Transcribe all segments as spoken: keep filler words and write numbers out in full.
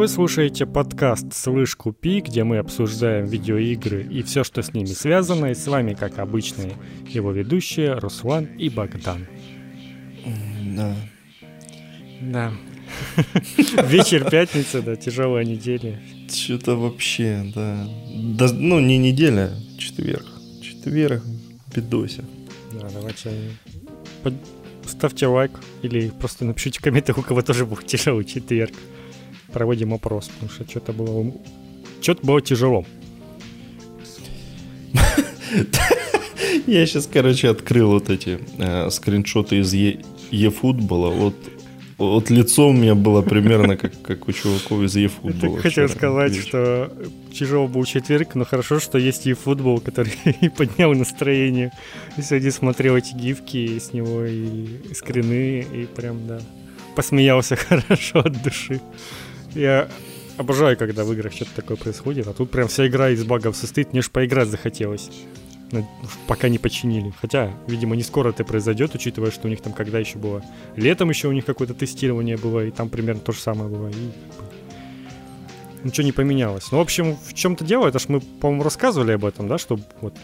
Вы слушаете подкаст «Слышь, купи», где мы обсуждаем видеоигры и все, что с ними связано. И с вами, как обычно, его ведущие Руслан и Богдан. Да. Да. Вечер пятницы, да, тяжелая неделя. Что-то вообще, да. Ну, не неделя, четверг. Четверг, бедося. Да, давайте... Ставьте лайк или просто напишите в комментах, у кого тоже был тяжелый четверг. Проводим опрос, потому что что-то было... Что-то было тяжело. Я сейчас, короче, открыл вот эти э, скриншоты из eFootball. Вот, вот лицо у меня было примерно как, как у чуваков из eFootball. Я хотел сказать, видишь, что тяжело был четверг, но хорошо, что есть eFootball, который поднял настроение. И сегодня смотрел эти гифки с него и скрины, и прям, да, посмеялся хорошо от души. Я обожаю, когда в играх что-то такое происходит, а тут прям вся игра из багов состоит, мне ж поиграть захотелось. Но пока не починили. Хотя, видимо, не скоро это произойдет, учитывая, что у них там когда еще было. Летом еще у них какое-то тестирование было, и там примерно то же самое было. И ничего не поменялось. Ну, в общем, в чем-то дело, это ж мы, по-моему, рассказывали об этом, да, что вот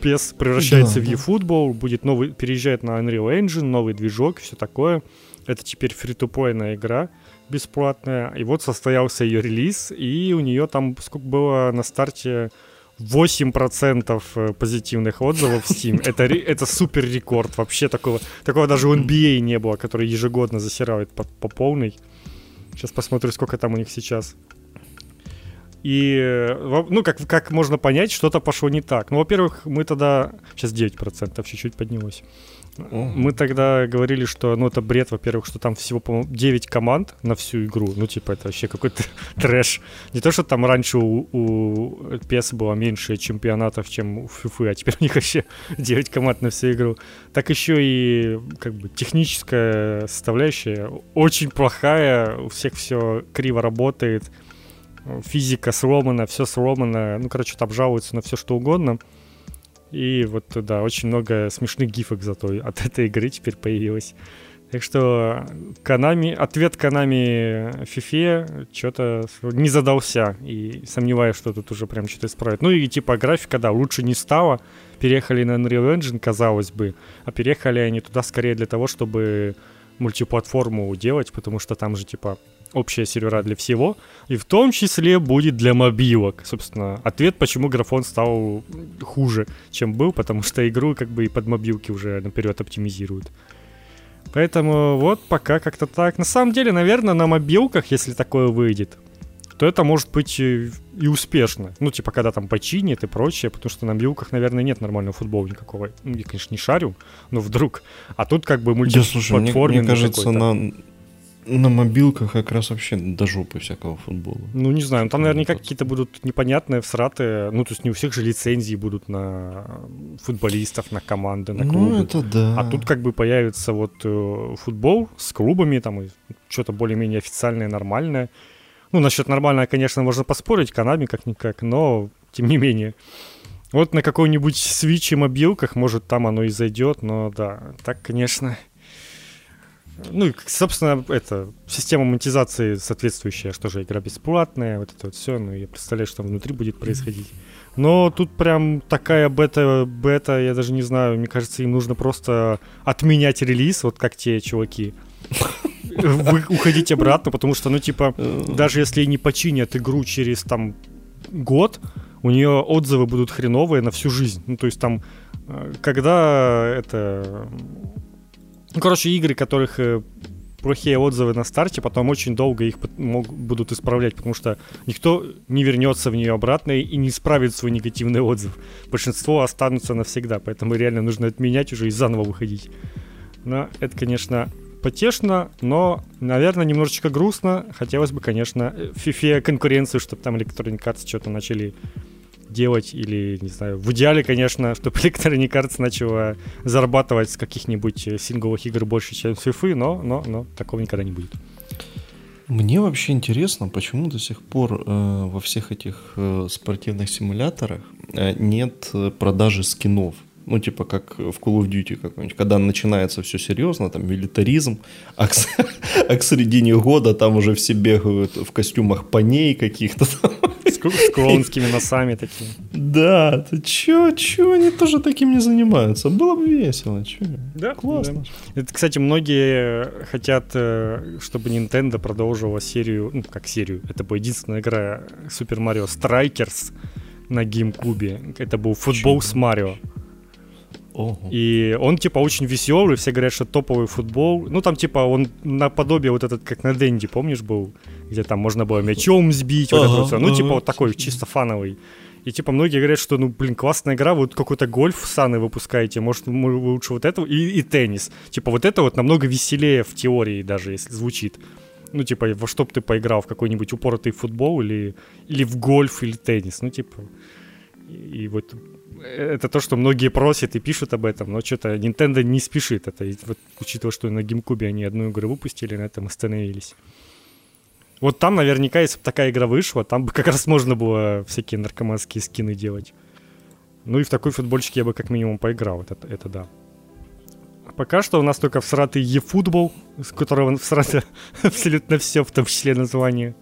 пи эс превращается, да, в eFootball, будет новый, переезжает на Unreal Engine, новый движок, все такое. Это теперь фри-ту-плейная игра, бесплатная. И вот состоялся ее релиз, и у нее там сколько было на старте восемь процентов позитивных отзывов в Steam. Это, это супер рекорд вообще, такого, такого даже в эн би эй не было, который ежегодно засирают по, по полной. Сейчас посмотрю, сколько там у них сейчас. И, ну, как, как можно понять, что-то пошло не так. Ну, во-первых, мы тогда... Сейчас девять процентов чуть-чуть поднялось. Мы тогда говорили, что, ну, это бред, во-первых, что там всего, по-моему, девять команд на всю игру. Ну, типа, это вообще какой-то трэш. Не то, что там раньше у, у пи эс было меньше чемпионатов, чем у FIFA, а теперь у них вообще девять команд на всю игру. Так еще и, как бы, техническая составляющая очень плохая, у всех все криво работает, физика сломана, все сломано. Ну, короче, там жалуются на все, что угодно. И вот, да, очень много смешных гифок зато от этой игры теперь появилось. Так что Konami, ответ Konami FIFA что-то не задался. И сомневаюсь, что тут уже прям что-то исправят. Ну и типа графика, да, лучше не стала. Переехали на Unreal Engine, казалось бы. А переехали они туда скорее для того, чтобы мультиплатформу делать. Потому что там же типа общие сервера для всего. И в том числе будет для мобилок. Собственно, ответ, почему графон стал хуже, чем был. Потому что игру как бы и под мобилки уже наперед оптимизируют. Поэтому вот пока как-то так. На самом деле, наверное, на мобилках, если такое выйдет, то это может быть и, и успешно. Ну, типа, когда там починят и прочее. Потому что на мобилках, наверное, нет нормального футбола никакого. Ну, я, конечно, не шарю, но вдруг. А тут как бы мультиплатформенный, да, мне, мне кажется, какой-то. на... На мобилках как раз вообще до жопы всякого футбола. Ну, не знаю, там наверняка какие-то будут непонятные всратые. Ну, то есть не у всех же лицензии будут на футболистов, на команды, на клубы. Ну, это да. А тут как бы появится вот футбол с клубами, там что-то более-менее официальное, нормальное. Ну, насчет нормального, конечно, можно поспорить, Konami как-никак, но тем не менее. Вот на какой-нибудь Switch и мобилках, может, там оно и зайдет, но да, так, конечно... Ну и, собственно, это система монетизации соответствующая, что же игра бесплатная, вот это вот все, ну я представляю, что там внутри будет происходить. Но тут прям такая бета, бета, я даже не знаю, мне кажется, им нужно просто отменять релиз, вот как те чуваки. Вы уходите обратно, потому что, ну типа, даже если не починят игру через там год, у нее отзывы будут хреновые на всю жизнь. Ну то есть там, когда это... Ну, короче, игры, которых э, плохие отзывы на старте, потом очень долго их под, мог, будут исправлять, потому что никто не вернется в нее обратно и не исправит свой негативный отзыв. Большинство останутся навсегда, поэтому реально нужно отменять уже и заново выходить. Но это, конечно, потешно, но, наверное, немножечко грустно. Хотелось бы, конечно, FIFA конкуренцию, чтобы там Electronic Arts что-то начали... делать, или, не знаю, в идеале, конечно, чтобы Electronic Arts начала зарабатывать с каких-нибудь сингловых игр больше, чем с FIFA, но, но, но такого никогда не будет. Мне вообще интересно, почему до сих пор э, во всех этих э, спортивных симуляторах э, нет продажи скинов Ну, типа, как в Call of Duty какой-нибудь. Когда начинается все серьезно, там, милитаризм, а к, а к середине года там уже все бегают в костюмах паней каких-то. С клоунскими носами такими. Да, ты чё, чё, они тоже таким не занимаются? Было бы весело, чё. Да, классно. Да. Это, кстати, многие хотят, чтобы Nintendo продолжила серию, ну, как серию, это была единственная игра Super Mario Strikers на GameCube. Это был футбол чё? С Марио. Ого. И он, типа, очень веселый, все говорят, что топовый футбол. Ну, там, типа, он наподобие вот этот, как на Денди, помнишь, был? Где там можно было мячом сбить, ага, вот это, ну, ага, типа, вот такой, чисто фановый. И, типа, многие говорят, что, ну, блин, классная игра, вот какой-то гольф саны выпускаете, может, лучше вот этого, и, и теннис. Типа, вот это вот намного веселее в теории даже, если звучит. Ну, типа, во что бы ты поиграл, в какой-нибудь упоротый футбол или, или в гольф, или теннис, ну, типа, и, и вот... Это то, что многие просят и пишут об этом, но что-то Nintendo не спешит. Это, вот, учитывая, что на GameCube они одну игру выпустили, на этом остановились. Вот там наверняка, если бы такая игра вышла, там бы как раз можно было всякие наркоманские скины делать. Ну и в такой футбольчик я бы как минимум поиграл, это, это да. А пока что у нас только всратый eFootball, с которого всрато абсолютно все, в том числе название.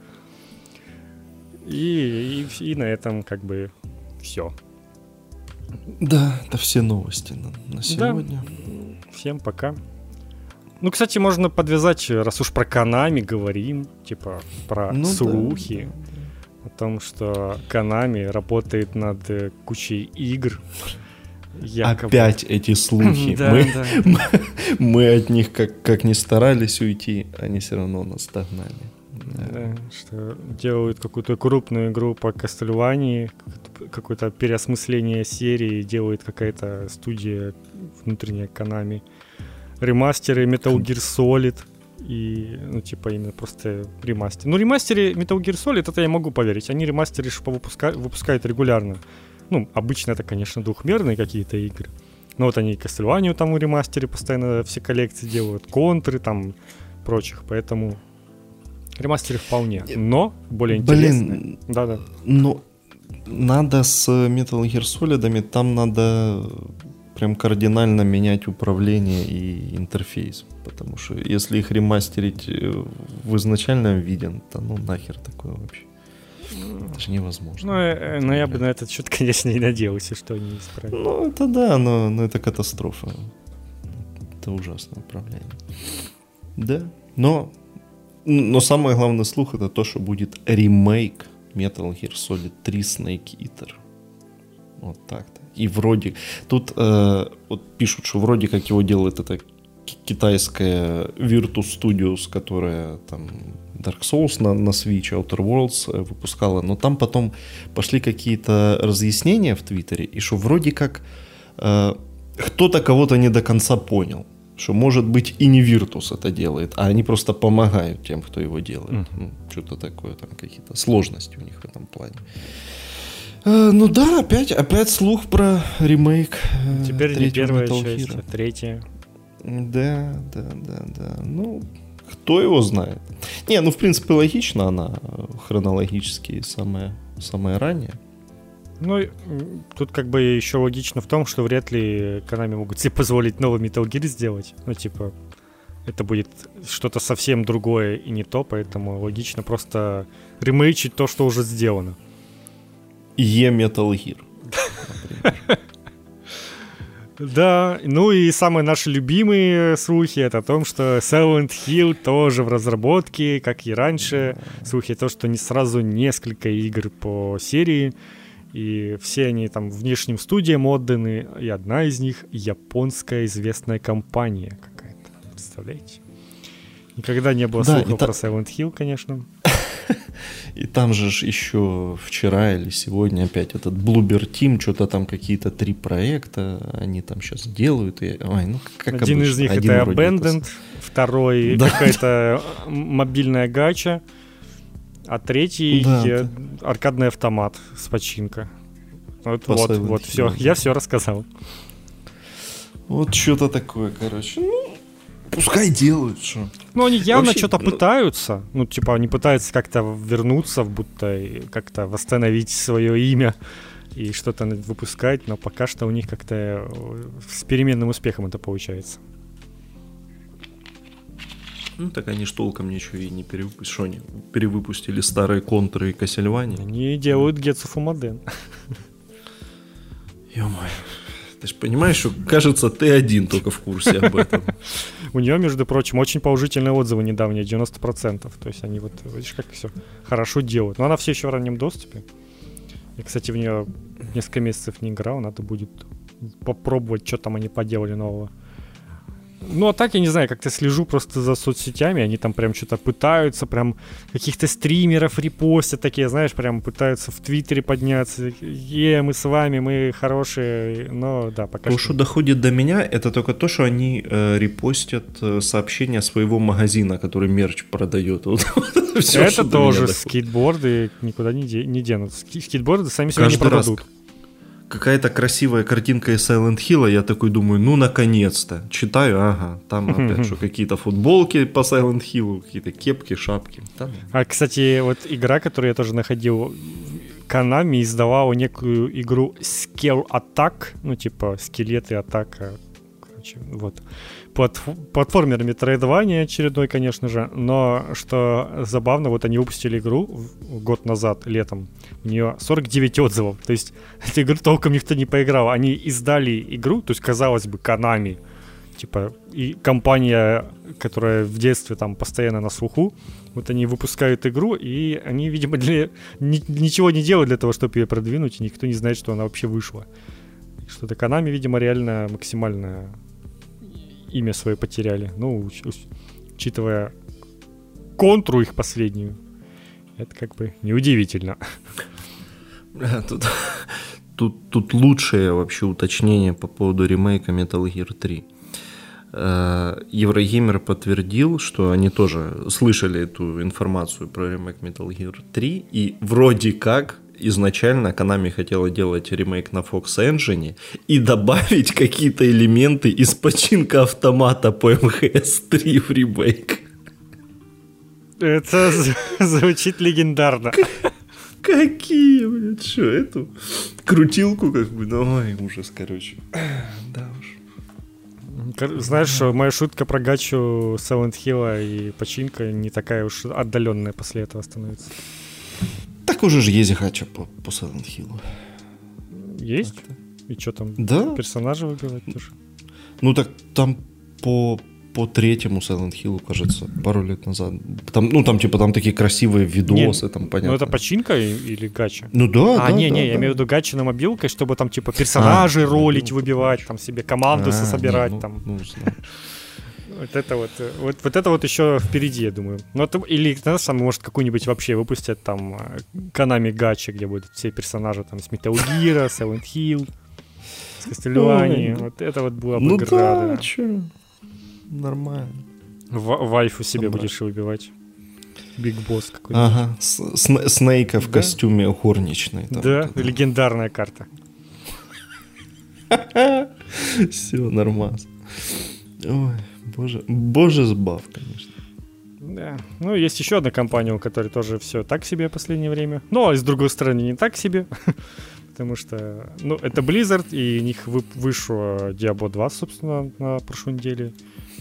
И, и, и на этом как бы все. Да, это все новости на, на сегодня. Да. Всем пока. Ну, кстати, можно подвязать, раз уж про Konami говорим, типа про ну, слухи, да, да. о том, что Konami работает над кучей игр. Якобы. Опять эти слухи. Да, мы, да. Мы, мы от них как, как ни старались уйти, они все равно нас догнали. Да. Да, что делают какую-то крупную игру по Castlevania, какое-то переосмысление серии делает какая-то студия внутренняя Konami, ремастеры Metal Gear Solid и, ну, типа, именно просто ремастеры. Ну, ремастеры Metal Gear Solid, это я могу поверить, они ремастеры выпуска... выпускают регулярно. Ну, обычно это, конечно, двухмерные какие-то игры, но вот они и Castlevania там в ремастере постоянно все коллекции делают, контры там, прочих, поэтому... Ремастеры вполне, но более интересные. Блин, да-да. Ну, надо с Metal Gear Solid'ами, там надо прям кардинально менять управление и интерфейс, потому что если их ремастерить в изначальном виде, то ну нахер такое вообще. Это же невозможно. Ну, но я бы на это что-то, конечно, и надеялся, что они исправят. Ну, это да, но, но это катастрофа. Это ужасное управление. Да, но... Но самый главный слух это то, что будет ремейк Metal Gear Solid три Snake Eater. Вот так-то. И вроде... Тут э, вот пишут, что вроде как его делает эта китайская Virtus Studios, которая там Dark Souls на, на Switch, Outer Worlds выпускала. Но там потом пошли какие-то разъяснения в Твиттере, и что вроде как э, кто-то кого-то не до конца понял. Что, может быть, и не Virtus это делает, а они просто помогают тем, кто его делает. Mm. Ну, что-то такое, там какие-то сложности у них в этом плане. Э, ну да, опять, опять слух про ремейк. Э, Теперь не первая часть, а третья. Да, да, да, да. Ну, кто его знает? Не, ну, в принципе, логично она хронологически самая, самая ранняя. Ну, тут как бы еще логично в том, что вряд ли Konami могут себе позволить новый Metal Gear сделать. Ну, типа, это будет что-то совсем другое и не то, поэтому логично просто ремейчить то, что уже сделано. E-Metal Gear. Да, ну и самые наши любимые слухи это о том, что Silent Hill тоже в разработке, как и раньше. Слухи то, что не сразу несколько игр по серии. И все они там внешним студиям отданы, и одна из них японская известная компания какая-то, представляете? Никогда не было да, слухов та... про Silent Hill, конечно. И там же ж еще вчера или сегодня опять этот Bloober Team, что-то там какие-то три проекта, они там сейчас делают. И... Ой, ну, как Один обычно. из них Один это Abandoned, это... второй да, какая-то да. мобильная гача. А третий да, я... да. аркадный автомат с починкой. Вот, вот, вот, все, да. я все рассказал. Вот что-то такое, короче. Ну, пускай делают, что. Ну, они явно вообще... что-то пытаются. Ну, типа, они пытаются как-то вернуться, будто как-то восстановить свое имя и что-то выпускать, но пока что у них как-то с переменным успехом это получается. Ну так они ж толком ничего и не перевыпустили. Что они перевыпустили старые контры и Castlevania? Они делают Гетсуфу Моден. Ё-моё. Ты же понимаешь, что, кажется, ты один только в курсе об этом. У нее, между прочим, очень положительные отзывы недавние, девяносто процентов. То есть они вот, видишь, как все хорошо делают. Но она все еще в раннем доступе. Я, кстати, в нее несколько месяцев не играл. Надо будет попробовать, что там они поделали нового. Ну, а так, я не знаю, как-то слежу просто за соцсетями. Они там прям что-то пытаются, прям каких-то стримеров репостят такие, знаешь, прям пытаются в Твиттере подняться. Е, мы с вами, мы хорошие, но да, пока то, что... что доходит до меня, это только то, что они э, репостят э, сообщения своего магазина, который мерч продает. Вот, вот, все, это тоже скейтборды никуда не, де- не денутся. Скейтборды сами себя не продадут. Какая-то красивая картинка из Silent Hill, я такой думаю, ну наконец-то. Читаю, ага, там опять что, какие-то футболки по Silent Hill, какие-то кепки, шапки. Там. А, кстати, вот игра, которую я тоже находил, Konami издавала некую игру Scale Attack, ну типа скелеты, атака, короче, вот. Платформер Metroidvania очередной, конечно же, но что забавно, вот они выпустили игру год назад, летом, у нее сорок девять отзывов, то есть эту игру толком никто не поиграл, они издали игру, то есть, казалось бы, Konami, типа, и компания, которая в детстве там постоянно на слуху, вот они выпускают игру, и они, видимо, для... ничего не делают для того, чтобы ее продвинуть, и никто не знает, что она вообще вышла. Что-то Konami, видимо, реально максимально... имя свое потеряли. Ну, учитывая контру их последнюю, это как бы неудивительно. Тут, тут, тут лучшее вообще уточнение по поводу ремейка Metal Gear три. Еврогеймер подтвердил, что они тоже слышали эту информацию про ремейк Metal Gear три, и вроде как изначально Konami хотела делать ремейк на Fox Engine и добавить какие-то элементы из починка автомата по эм гэ эс три в ремейк. Это звучит легендарно. Какие, блядь, что, эту крутилку как бы, ой, ужас, короче. Да уж. Знаешь, что моя шутка про гачу Silent Hill и починка не такая уж отдаленная после этого становится. Так уже же есть гача по, по Silent Hill. Есть? Так-то. И что там? Да. Персонажи выбивать тоже? Ну так там по, по третьему Silent Hill, кажется, пару лет назад. Там, ну там типа там такие красивые видосы, нет, там понятно. Ну это починка или гача? Ну да, а, да. А, не, да, не, да. Я имею в виду гача на мобилке, чтобы там типа персонажи а, ролить, ну, выбивать, там себе команду а, сособирать. Не, ну, там. Ну, Вот это вот, вот, вот это вот еще впереди, я думаю. Ну, это, или, знаешь, там, может, какую-нибудь вообще выпустят там Konami гачи, где будут все персонажи там с Metal Gear, Silent Hill, с Castlevania. Вот это вот было бы ну града. Да, че? Нормально. В- вайфу себе Добрый. будешь выбивать. Биг босс какой-нибудь. Ага, С- Снейка в да? костюме горничной. Там, да, туда. Легендарная карта. Все, нормально. Ой. Боже, боже сбав, конечно. Да. Ну, есть еще одна компания, у которой тоже все так себе в последнее время. Ну, а с другой стороны, не так себе. Потому что, ну, это Blizzard, и у них вышло Diablo два, собственно, на прошлой неделе.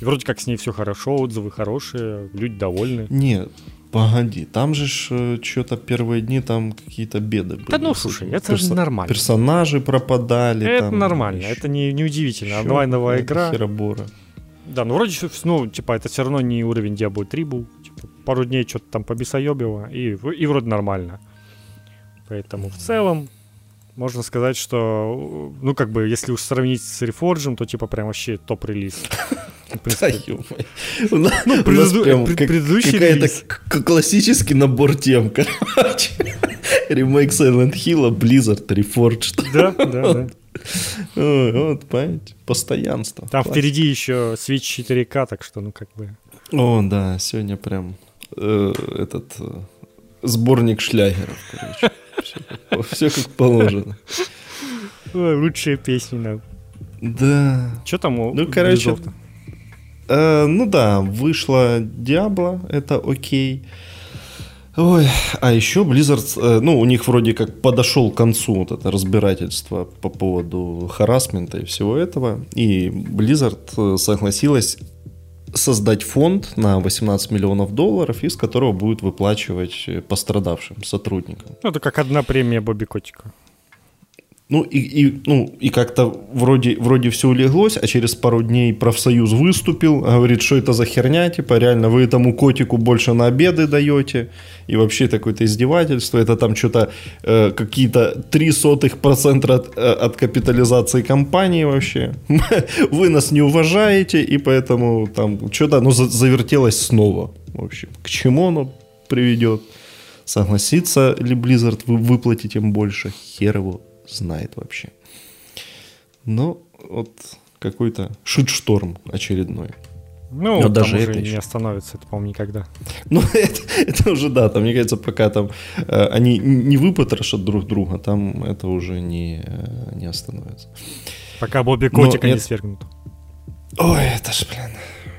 И вроде как с ней все хорошо, отзывы хорошие, люди довольны. Нет, погоди, там же ж что-то первые дни там какие-то беды были. Да ну, слушай, это Перс... нормально. Персонажи пропадали. Это там, нормально, еще... это не, не удивительно. Онлайновая игра. Херобора. Да, ну вроде все, ну, типа, это все равно не уровень Diablo три был. Типа, пару дней что-то там побесоебило, и, и вроде нормально. Поэтому в целом можно сказать, что, ну, как бы, если уж сравнить с Reforged, то, типа, прям вообще топ-релиз. Ну, предыдущий релиз. Какая-то классический набор тем, короче. Ремейк Silent Hill, Blizzard, Reforged. Да, да, да. Вот, понимаете, постоянство. Там класс. Впереди еще Switch четыре ка, так что, ну, как бы. О, да, сегодня прям э, этот э, сборник шлягеров, короче. Все как, все как положено. Ой, лучшие песни нам. Да. Что там у Ну, короче, э, ну да, вышла Diablo, это окей. Ой, а еще Blizzard, ну, у них вроде как подошел к концу вот это разбирательство по поводу харассмента и всего этого, и Blizzard согласилась создать фонд на восемнадцать миллионов долларов, из которого будет выплачивать пострадавшим сотрудникам. Это как одна премия Бобби Котика. Ну и, и, ну, и как-то вроде, вроде все улеглось, а через пару дней профсоюз выступил, говорит, что это за херня, типа, реально, вы этому котику больше на обеды даете, и вообще такое-то издевательство, это там что-то, э, какие-то ноль целых три сотых процента от, от капитализации компании вообще, вы нас не уважаете, и поэтому там что-то оно завертелось снова, в общем, к чему оно приведет, согласится ли Blizzard выплатить им больше, хер его знает вообще. Но вот какой-то шит-шторм очередной. Ну, вот даже это не остановится, это, по-моему, никогда. Ну, это, это уже, да, там, мне кажется, пока там э, они не выпотрошат друг друга, там это уже не, э, не остановится. Пока Бобби Котика не это... свергнут. Ой, это ж, блин,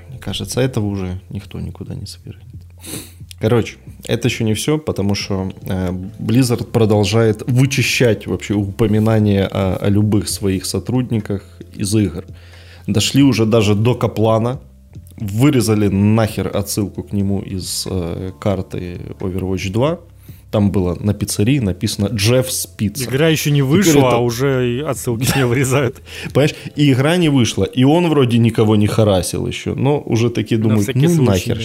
мне кажется, этого уже никто никуда не свергнет. Короче, это еще не все, потому что э, Blizzard продолжает вычищать вообще упоминания о, о любых своих сотрудниках из игр. Дошли уже даже до Каплана, вырезали нахер отсылку к нему из э, карты Overwatch два. Там было на пиццерии написано «Джефф с пиццей». Игра еще не вышла, это... а уже отсылки с нее вырезают. Понимаешь, и игра не вышла, и он вроде никого не харасил еще, но уже такие думают, ну нахер.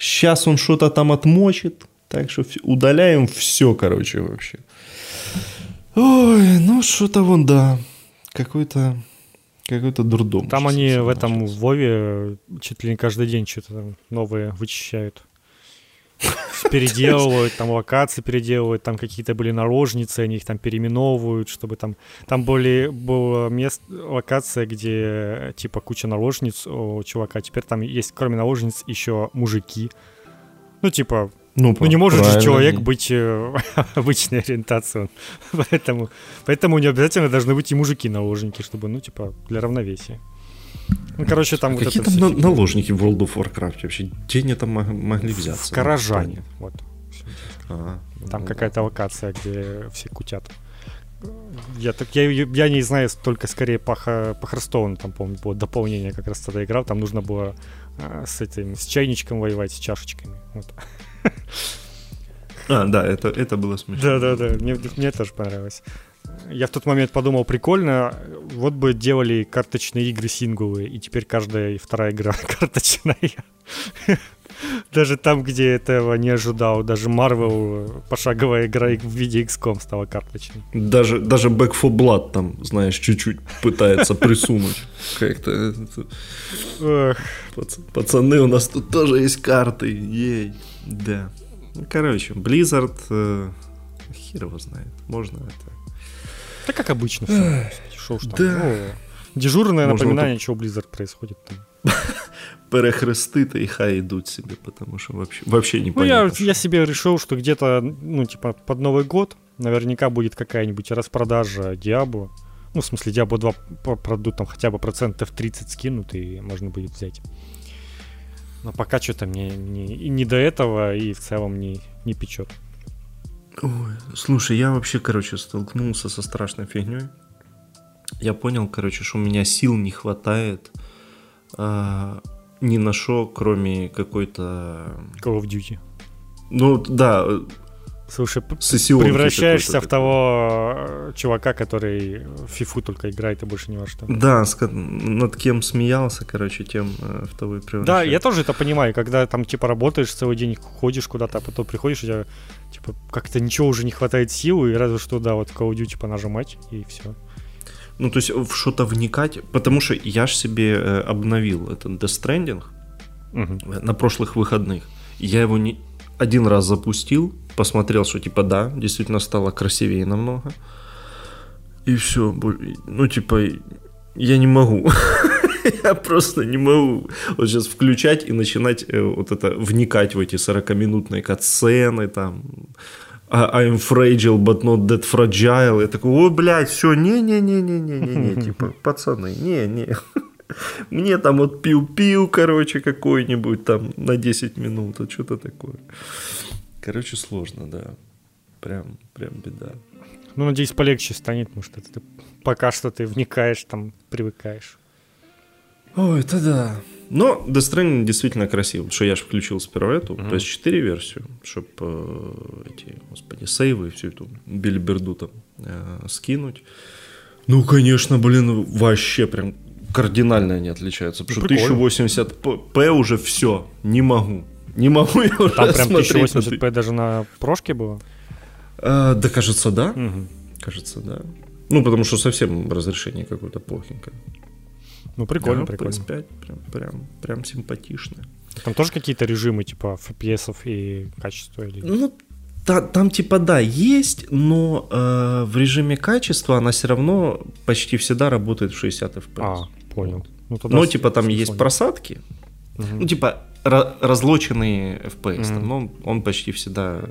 Сейчас он что-то там отмочит, так что удаляем все, короче, вообще. Ой, ну что-то вон, да, какой-то, какой-то дурдом. Там они в этом в Вове чуть ли не каждый день что-то новое вычищают. Переделывают, там локации переделывают, там какие-то были нарожницы, они их там переименовывают, чтобы там... Там были, было мест, локация, где типа куча нарожниц у чувака, теперь там есть кроме нарожниц еще мужики. Ну типа, ну, ну не может же человек не. быть обычной ориентацией, поэтому, поэтому не обязательно должны быть и мужики-наложники, чтобы, ну типа, для равновесия. Ну, короче, там а вот какие это там на- наложники в World of Warcraft вообще? Где они там могли взяться? В Каражане. Вот. А, там ну, какая-то да. локация, где все кутят. Я, так, я, я не знаю, только скорее по, по Харстоуну, там, по-моему, было дополнение, как раз тогда играл. Там нужно было а, с этим, с чайничком воевать, с чашечками. Вот. А, да, это, это было смешно. Да-да-да, мне, мне тоже понравилось. Я в тот момент подумал, прикольно, вот бы делали карточные игры сингловые, и теперь каждая вторая игра карточная. Даже там, где этого не ожидал, даже Marvel пошаговая игра в виде икс ком стала карточной. Даже, даже Back four Blood там, знаешь, чуть-чуть пытается присунуть. Как-то... Пацаны, у нас тут тоже есть карты, ей. Да. Короче, Blizzard, хер его знает, можно это... Да как обычно все. Шоу, что да. ну, дежурное можно напоминание, вот... что у Blizzard происходит там. Перехресты-то и хай идут себе, потому что вообще, вообще не понятно. Ну я, я себе решил, что где-то, ну типа под Новый год наверняка будет какая-нибудь распродажа Diablo. Ну в смысле Diablo два продадут там хотя бы процентов тридцать скинут и можно будет взять. Но пока что-то мне не, и не до этого и в целом не, не печет. Ой, слушай, я вообще, короче, столкнулся со страшной фигней. Я понял, короче, что у меня сил не хватает а, ни на что, кроме какой-то... Call of Duty. Ну, да. Слушай, превращаешься в того чувака, который в фифу только играет и больше ни во что. Да, над кем смеялся, короче, тем в того и превращаешься. Да, я тоже это понимаю, когда там типа работаешь целый день, ходишь куда-то, а потом приходишь, у тебя типа как-то ничего уже не хватает силы, и разве что, да, вот в Call of Duty понажимать, и все. Ну, то есть в что-то вникать, потому что я ж себе обновил этот Death Stranding угу. на прошлых выходных. Я его не... один раз запустил, посмотрел, что типа да, действительно стало красивее намного. И все. Ну, типа, я не могу. Я просто не могу вот сейчас включать и начинать вот это вникать в эти сорокаминутные катсцены, там I'm fragile, but not that fragile. Я такой, о, блядь, все, не-не-не-не-не-не-не, типа, пацаны, не-не. Мне там вот пиу-пиу, короче, какой-нибудь там на десять минут, а что-то такое. Короче, сложно, да. Прям, прям беда. Ну, надеюсь, полегче станет, потому что ты, пока что ты вникаешь, там, привыкаешь. Ой, это да. Но Death Stranding действительно красив, потому что я же включил сперва эту uh-huh. пи эс четыре версию, чтобы э, эти, господи, сейвы и всю эту бильберду там э, скинуть. Ну, конечно, блин, вообще прям кардинально они отличаются, потому ну, что тысяча восемьдесят пэ уже все, не могу. Не могу я там уже смотреть. Там прям тысяча восемьдесят пэ ты... даже на прошке было? А, да, кажется, да. Угу. Кажется, да. Ну, потому что совсем разрешение какое-то плохенькое. Ну, прикольно, да, прикольно. пэ эс пять прям, прям, прям симпатично. Там тоже какие-то режимы, типа, эф пи эсов и качество? Или... Ну, та, там, типа, да, есть, но э, в режиме качества она все равно почти всегда работает в шестьдесят эф пи эс. А, понял. Ну, тогда но, с... типа, там с... есть понял. Просадки. Угу. Ну, типа... разлоченный эф пи эс, mm-hmm. там, но он почти всегда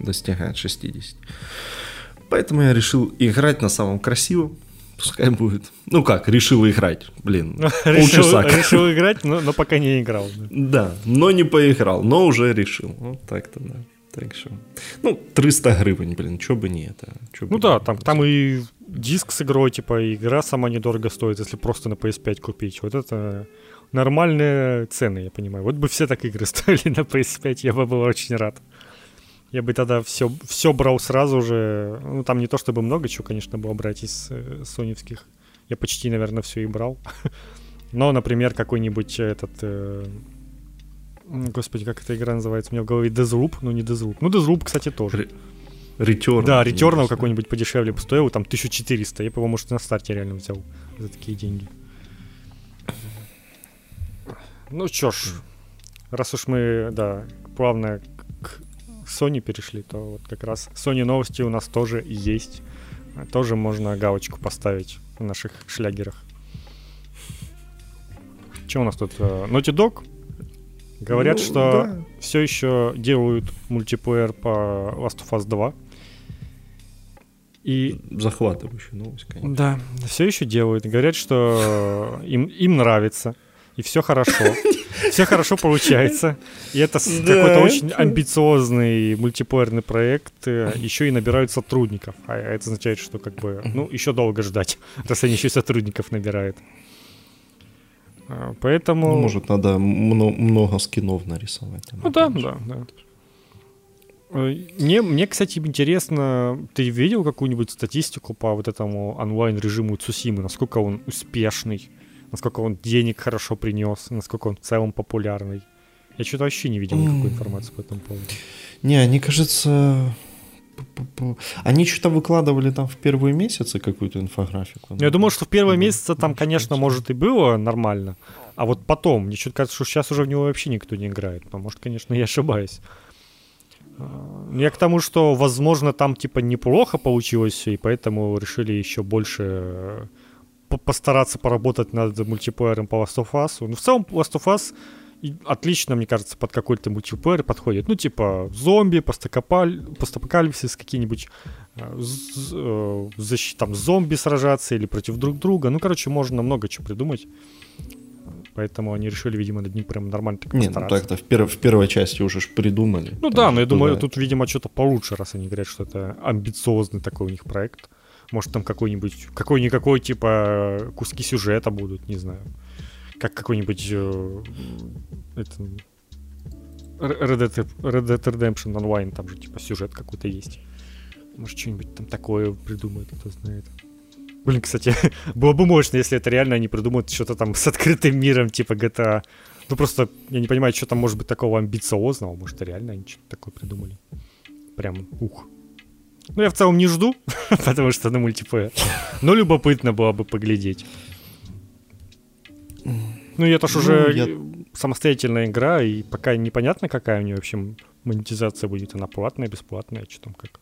достигает шестьдесят. Поэтому я решил играть на самом красивом. Пускай будет. Ну как, решил играть, блин, полчаса. Решил играть, но пока не играл. Да, но не поиграл, но уже решил. Вот так-то, да. Так что, ну, триста гривен, блин, чё бы не это. Ну да, там, там и диск с игрой, типа, и игра сама недорого стоит, если просто на пэ эс пять купить. Вот это... нормальные цены, я понимаю. Вот бы все так игры стоили на пэ эс пять, я бы был очень рад. Я бы тогда все, все брал сразу же. Ну, там не то чтобы много чего, конечно, было брать из э, соневских. Я почти, наверное, все и брал. Но, например, какой-нибудь этот... Э, господи, как эта игра называется? У меня в голове Deathloop, но не Deathloop. Ну, Deathloop, кстати, тоже. Returnal. Да, Returnal какой-нибудь подешевле бы стоил, там тысяча четыреста. Я бы его, может, на старте реально взял за такие деньги. Ну чё ж, раз уж мы, да, плавно к Sony перешли, то вот как раз Sony новости у нас тоже есть. Тоже можно галочку поставить в наших шлягерах. Чё у нас тут? Naughty Dog? Говорят, ну, что да. Всё ещё делают мультиплеер по Ласт оф Ас два. И... захватывающая новость, конечно. Да, всё ещё делают. Говорят, что им, им нравится. И все хорошо. Все хорошо получается. И это да, какой-то это... очень амбициозный мультиплеерный проект. Еще и набирают сотрудников. А это означает, что как бы, ну, еще долго ждать, раз они еще сотрудников набирают. Поэтому... Ну, может, надо много, много скинов нарисовать. Там, ну да, да, да. Мне, мне, кстати, интересно, ты видел какую-нибудь статистику по вот этому онлайн-режиму Цусимы? Насколько он успешный? Насколько он денег хорошо принес, насколько он в целом популярный. Я что-то вообще не видел никакой информации по этому поводу. Не, они, кажется... Они что-то выкладывали там в первые месяцы какую-то инфографику. Я думаю, что в первые месяцы там, конечно, может и было нормально, а вот потом, мне что-то кажется, что сейчас уже в него вообще никто не играет. Но, может, конечно, я ошибаюсь. Я к тому, что, возможно, там типа неплохо получилось все, и поэтому решили еще больше... постараться поработать над мультиплеером по Last of Us. Ну, в целом, Last of Us отлично, мне кажется, под какой-то мультиплеер подходит. Ну, типа, зомби, постапокалипсис, какие-нибудь э, там, зомби сражаться или против друг друга. Ну, короче, можно много чего придумать. Поэтому они решили, видимо, над ним прям нормально так постараться. Не, ну так-то в, перв- в первой части уже ж придумали. Ну да, но я думаю, тут, видимо, что-то получше, раз они говорят, что это амбициозный такой у них проект. Может, там какой-нибудь, какой-никакой, типа, куски сюжета будут, не знаю. Как какой-нибудь э, это, Red Dead, Red Dead Redemption Online, там же, типа, сюжет какой-то есть. Может, что-нибудь там такое придумают, кто знает. Блин, кстати, было бы мощно, если это реально они придумают что-то там с открытым миром, типа джи ти эй. Ну, просто я не понимаю, что там может быть такого амбициозного. Может, реально они что-то такое придумали. Прям, ух. Ну, я в целом не жду, потому что на мультиплеер. Но любопытно было бы поглядеть. Ну, это ж ну, уже я... самостоятельная игра, и пока непонятно, какая у нее, в общем, монетизация будет. Она платная, бесплатная, что там как.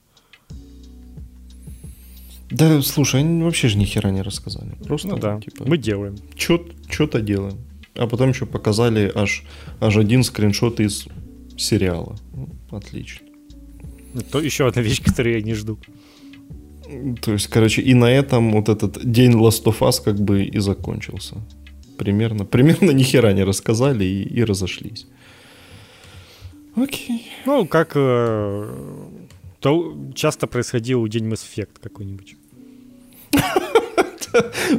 Да, слушай, они вообще же ни хера не рассказали. Просто, ну, да, типа, мы делаем. Что-то делаем. А потом еще показали аж, аж один скриншот из сериала. Ну, отлично. То еще одна вещь, которую я не жду. То есть, короче, и на этом вот этот день Last of Us как бы и закончился. Примерно, примерно ни хера не рассказали и, и разошлись. Окей. Ну, как э, то часто происходил День Mass Effect какой-нибудь.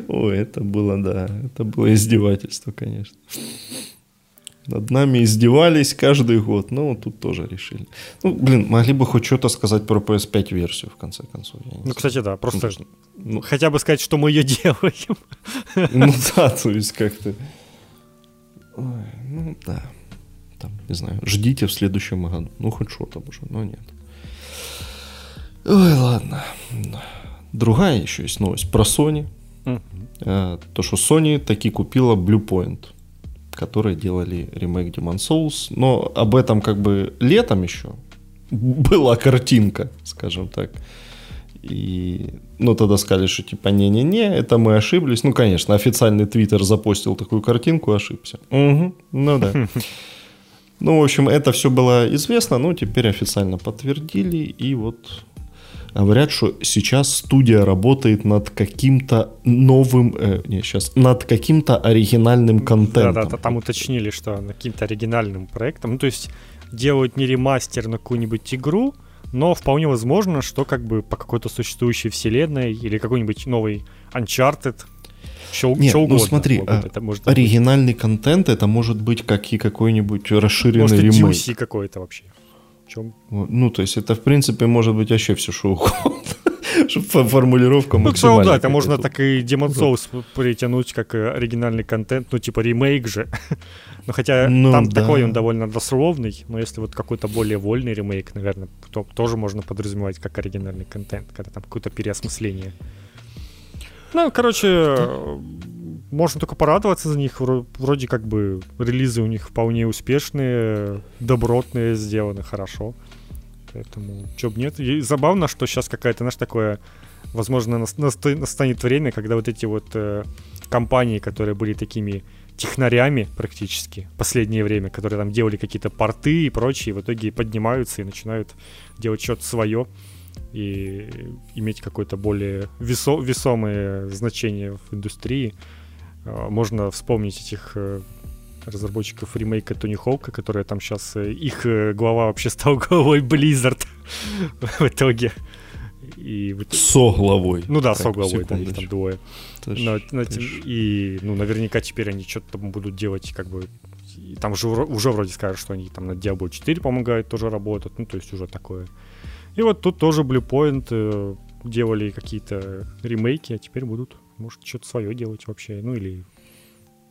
Ой, это было, да, это было издевательство, конечно. Над нами издевались каждый год, но тут тоже решили. Ну, блин, могли бы хоть что-то сказать про пи эс пять версию, в конце концов. Ну, кстати, да, просто ну, хотя бы сказать, что мы ее делаем. Ну да, то есть как-то... Ой, ну да, там, не знаю, ждите в следующем году. Ну, хоть что-то уже, но нет. Ой, ладно. Другая еще есть новость про Sony. Mm-hmm. То, что Sony таки купила Bluepoint, которые делали ремейк Demon's Souls. Но об этом как бы летом еще была картинка, скажем так. И, ну, тогда сказали, что типа не-не-не, это мы ошиблись. Ну, конечно, официальный Twitter запостил такую картинку, ошибся. Угу, ну да. Ну, в общем, это все было известно, но теперь официально подтвердили. И вот говорят, что сейчас студия работает над каким-то новым... Э, не, сейчас. Над каким-то оригинальным контентом. Да-да, там уточнили, что над каким-то оригинальным проектом. Ну, то есть делают не ремастер на какую-нибудь игру, но вполне возможно, что как бы по какой-то существующей вселенной или какой-нибудь новый Uncharted, что, нет, что угодно. Ну смотри, а, это может оригинальный быть. Контент, это может быть как и какой-нибудь расширенный может, ремейк. Может и ди эл си какой-то вообще. В чем? Ну то есть это в принципе может быть вообще все что угодно. Формулировка максимальная. Ну да, это можно так и Demon's Souls притянуть как оригинальный контент, ну типа ремейк же. Ну хотя ну, там да. Такой он довольно дословный, но если вот какой-то более вольный ремейк, наверное, то тоже можно подразумевать как оригинальный контент, когда там какое-то переосмысление. Ну, короче, можно только порадоваться за них. Вроде как бы релизы у них вполне успешные, добротные, сделаны хорошо. Поэтому, чё б нет. И забавно, что сейчас какая-то, знаешь, такое... Возможно, настанет время, когда вот эти вот э, компании, которые были такими технарями практически в последнее время, которые там делали какие-то порты и прочие, в итоге поднимаются и начинают делать что-то свое и иметь какое-то более весо- весомое значение в индустрии. Можно вспомнить этих... разработчиков ремейка Тони Хоука, которые там сейчас... Их глава вообще стал главой Blizzard в итоге. И... Со-главой. Ну да, со-главой, да, их там двое. Но, но, и ну, наверняка теперь они что-то там будут делать, как бы... И там уже, уже вроде скажут, что они там над Диабло четыре помогают, тоже работают. Ну, то есть уже такое. И вот тут тоже Bluepoint э, делали какие-то ремейки, а теперь будут, может, что-то свое делать вообще. Ну, или...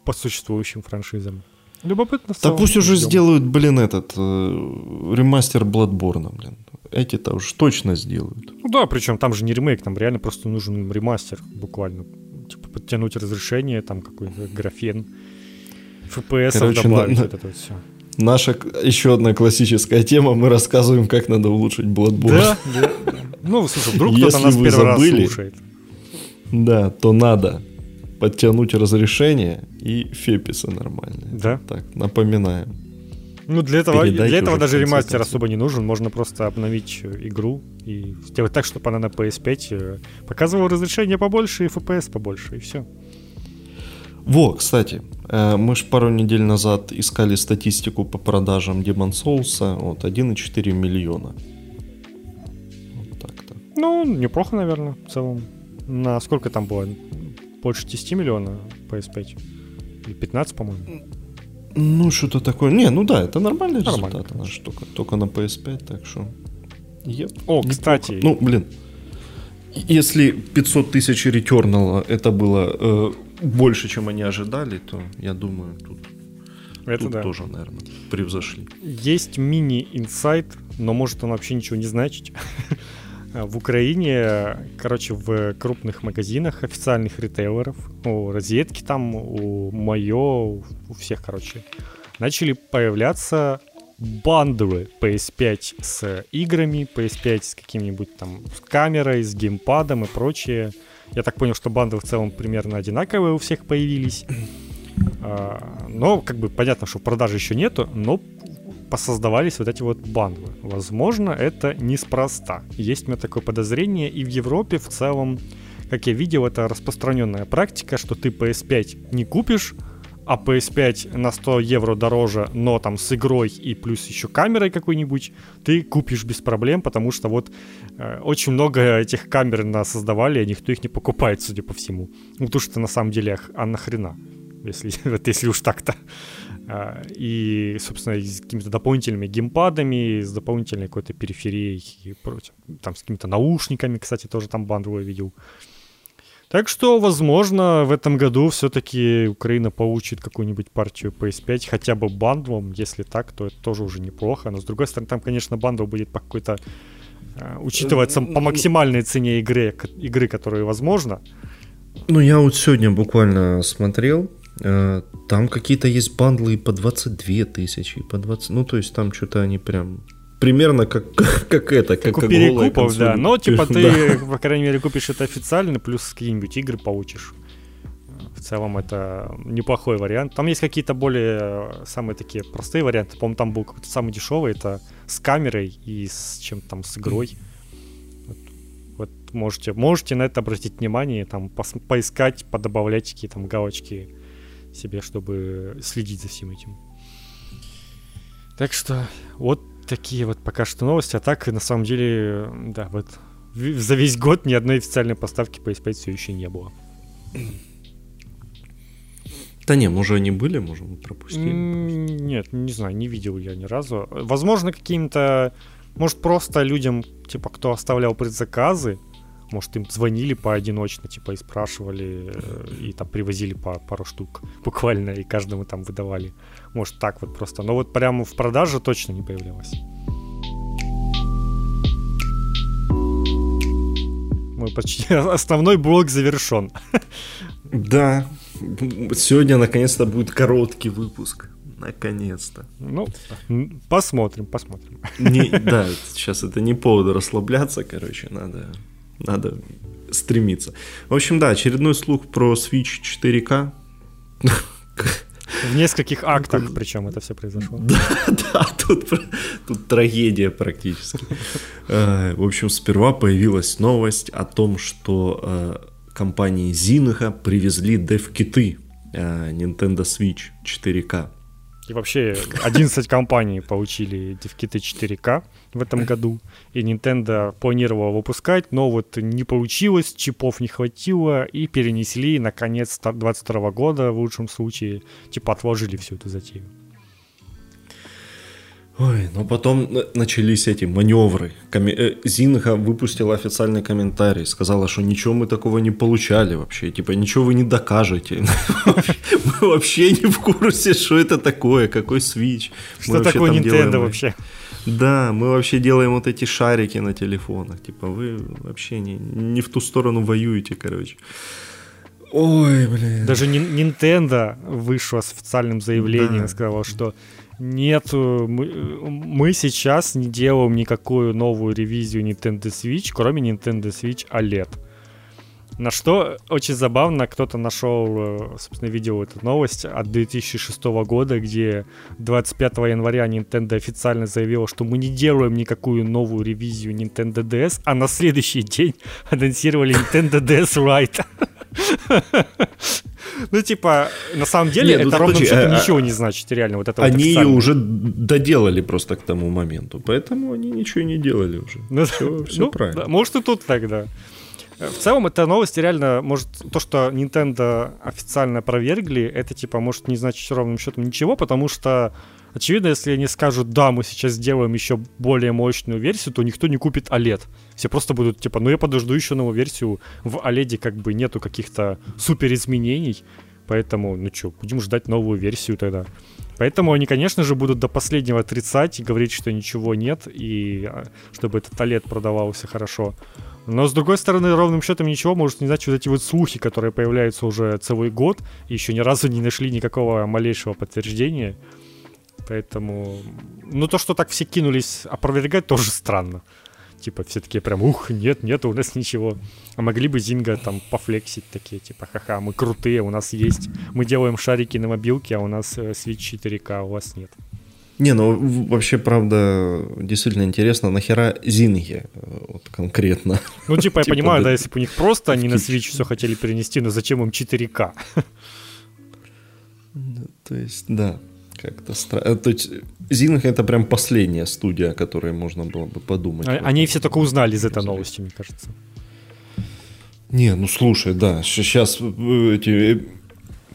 по существующим франшизам. Любопытно. Да пусть уже идем. Сделают, блин, этот э, ремастер Bloodborne, блин. Эти-то уж точно сделают. Ну да, причем там же не ремейк, там реально просто нужен ремастер, буквально. Типа подтянуть разрешение, там какой-то графен, эф пи эс добавить, на... вот это вот все. Наша еще одна классическая тема, мы рассказываем, как надо улучшить Bloodborne. Да, да. Ну, слушай, вдруг кто-то нас первый раз слушает. Да, то надо. Подтянуть разрешение и феписы нормальные. Да. Так, напоминаем. Ну, для этого, для этого даже ремастер концов. Особо не нужен. Можно просто обновить игру и сделать так, чтобы она на пи эс пять показывала разрешение побольше и эф пи эс побольше, и все. Во, кстати, мы же пару недель назад искали статистику по продажам Demon's Souls'а. Вот, один целых четыре миллиона. Вот так-то. Ну, неплохо, наверное, в целом. На сколько там было? Больше десять миллионов пи эс пять. Или пятнадцать, по-моему. Ну, что-то такое. Не, ну да, это нормальный Нормально, результат. Она штука. Только на пи эс пять, так что... Yep. О, кстати... Неплохо. Ну, блин. Если пятьсот тысяч Returnal это было э, больше, чем они ожидали, то, я думаю, тут, это тут да. Тоже, наверное, превзошли. Есть мини-инсайт, но может он вообще ничего не значит. В Украине, короче, в крупных магазинах официальных ритейлеров, у «Розетки» там, у «Майо», у всех, короче, начали появляться бандлы пи эс пять с играми, пи эс пять с каким-нибудь там с камерой, с геймпадом и прочее. Я так понял, что бандлы в целом примерно одинаковые у всех появились. Но, как бы, понятно, что продажи еще нету, но... посоздавались вот эти вот бандлы. Возможно, это неспроста. Есть у меня такое подозрение, и в Европе в целом, как я видел, это распространенная практика, что ты пи эс пять не купишь, а пи эс пять на сто евро дороже, но там с игрой и плюс еще камерой какой-нибудь, ты купишь без проблем, потому что вот э, очень много этих камер насоздавали, и никто их не покупает, судя по всему. Ну, потому что на самом деле, а нахрена, если, если уж так-то. И, собственно, с какими-то дополнительными геймпадами, с дополнительной какой-то периферией и прочим. Там с какими-то наушниками, кстати, тоже там бандлы я видел. Так что, возможно, в этом году все-таки Украина получит какую-нибудь партию пи эс пять, хотя бы бандлом. Если так, то это тоже уже неплохо. Но, с другой стороны, там, конечно, бандл будет по какой-то... учитываться по максимальной цене игры, игры, которая возможна. Ну, я вот сегодня буквально смотрел... Там какие-то есть бандлы и по двадцать две тысячи, и по двадцать... Ну, то есть там что-то они прям... Примерно как, как, как это, как, как, как голая консоль. Да, но типа ты, да. По крайней мере, купишь это официально, плюс какие-нибудь игры получишь. В целом это неплохой вариант. Там есть какие-то более самые такие простые варианты. По-моему, там был какой-то самый дешевый, это с камерой и с чем-то там, с игрой. Вот можете, можете на это обратить внимание, там пос- поискать, подобавлять какие-то там галочки себе, чтобы следить за всем этим. Так что вот такие вот пока что новости. А так, на самом деле, да, вот за весь год ни одной официальной поставки пи эс пять все еще не было. Да не, может они были, может мы пропустили. Нет, не знаю, не видел я ни разу. Возможно, каким-то... Может, просто людям, типа, кто оставлял предзаказы, может, им звонили поодиночно, типа, и спрашивали, и там привозили по пару штук буквально, и каждому там выдавали. Может, так вот просто. Но вот прямо в продаже точно не появлялось. Мой почти основной блок завершен. Да. Сегодня, наконец-то, будет короткий выпуск. Наконец-то. Ну, посмотрим, посмотрим. Не, да, сейчас это не повод расслабляться, короче, надо... Надо стремиться. В общем, да, очередной слух про Switch четыре К. В нескольких актах, причем это все произошло. Да, да, тут, тут трагедия практически. В общем, сперва появилась новость о том, что компании Zynga привезли дев-киты Nintendo Switch четыре К. И вообще одиннадцать компаний получили девкиты четыре К в этом году. И Nintendo планировала выпускать, но вот не получилось, чипов не хватило. И перенесли на конец двадцать второго года, в лучшем случае, типа отложили всю эту затею. Ой, но потом начались эти маневры. Зинха выпустила официальный комментарий, сказала, что ничего мы такого не получали вообще, типа ничего вы не докажете. Мы вообще не в курсе, что это такое, какой Switch. Что такое Nintendo вообще? Да, мы вообще делаем вот эти шарики на телефонах, типа вы вообще не в ту сторону воюете, короче. Ой, блин. Даже Nintendo вышла с официальным заявлением, сказала, что... Нет, мы, мы сейчас не делаем никакую новую ревизию Nintendo Switch, кроме Nintendo Switch о лед. На что очень забавно, кто-то нашел, собственно, видел эту новость от две тысячи шестого года, где двадцать пятого января Nintendo официально заявила, что мы не делаем никакую новую ревизию Nintendo ди эс, а на следующий день анонсировали Nintendo ди эс Lite. Ну, типа, на самом деле, Нет, это ну, ровно подожди, а, ничего не значит, реально. Вот это они вот ее уже доделали просто к тому моменту, поэтому они ничего не делали уже. Ну, все, все ну, правильно. Да, может, и тут тогда. В целом, эта новость реально, может, то, что Nintendo официально опровергли, это, типа, может не значить ровным счетом ничего, потому что, очевидно, если они скажут, да, мы сейчас сделаем еще более мощную версию, то никто не купит о лед. Все просто будут, типа, ну я подожду еще новую версию, в о лед как бы нету каких-то супер изменений, поэтому, ну что, будем ждать новую версию тогда. Поэтому они, конечно же, будут до последнего отрицать и говорить, что ничего нет, и чтобы этот о лед продавался хорошо. Но, с другой стороны, ровным счетом ничего, может не значить вот эти вот слухи, которые появляются уже целый год, и еще ни разу не нашли никакого малейшего подтверждения. Поэтому, ну то, что так все кинулись опровергать, тоже странно. Типа все такие прям, ух, нет, нет, у нас ничего. А могли бы Зинга там пофлексить такие, типа, ха-ха, мы крутые, у нас есть. Мы делаем шарики на мобилке, а у нас Switch четыре К, у вас нет. Не, ну вообще, правда, действительно интересно, нахера Зинги вот конкретно. Ну типа я типа, понимаю, да, да, если бы у них просто они на Switch все хотели перенести, но зачем им четыре К? То есть, да, как-то странно. То есть, Зинг — это прям последняя студия, о которой можно было бы подумать. А, они все только узнали из этой новости, мне кажется. Не, ну слушай, да, сейчас эти...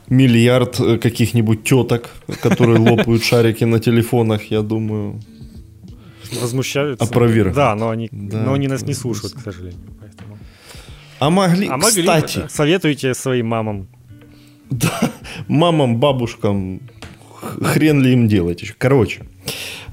миллиард каких-нибудь теток, которые лопают шарики на телефонах, я думаю, возмущаются. Опроверг. Да, но они, да, но они нас не слушают, к сожалению. Поэтому. А могли, а могли, кстати. Да, советуйте своим мамам. Да, мамам, бабушкам, хрен ли им делать еще. Короче,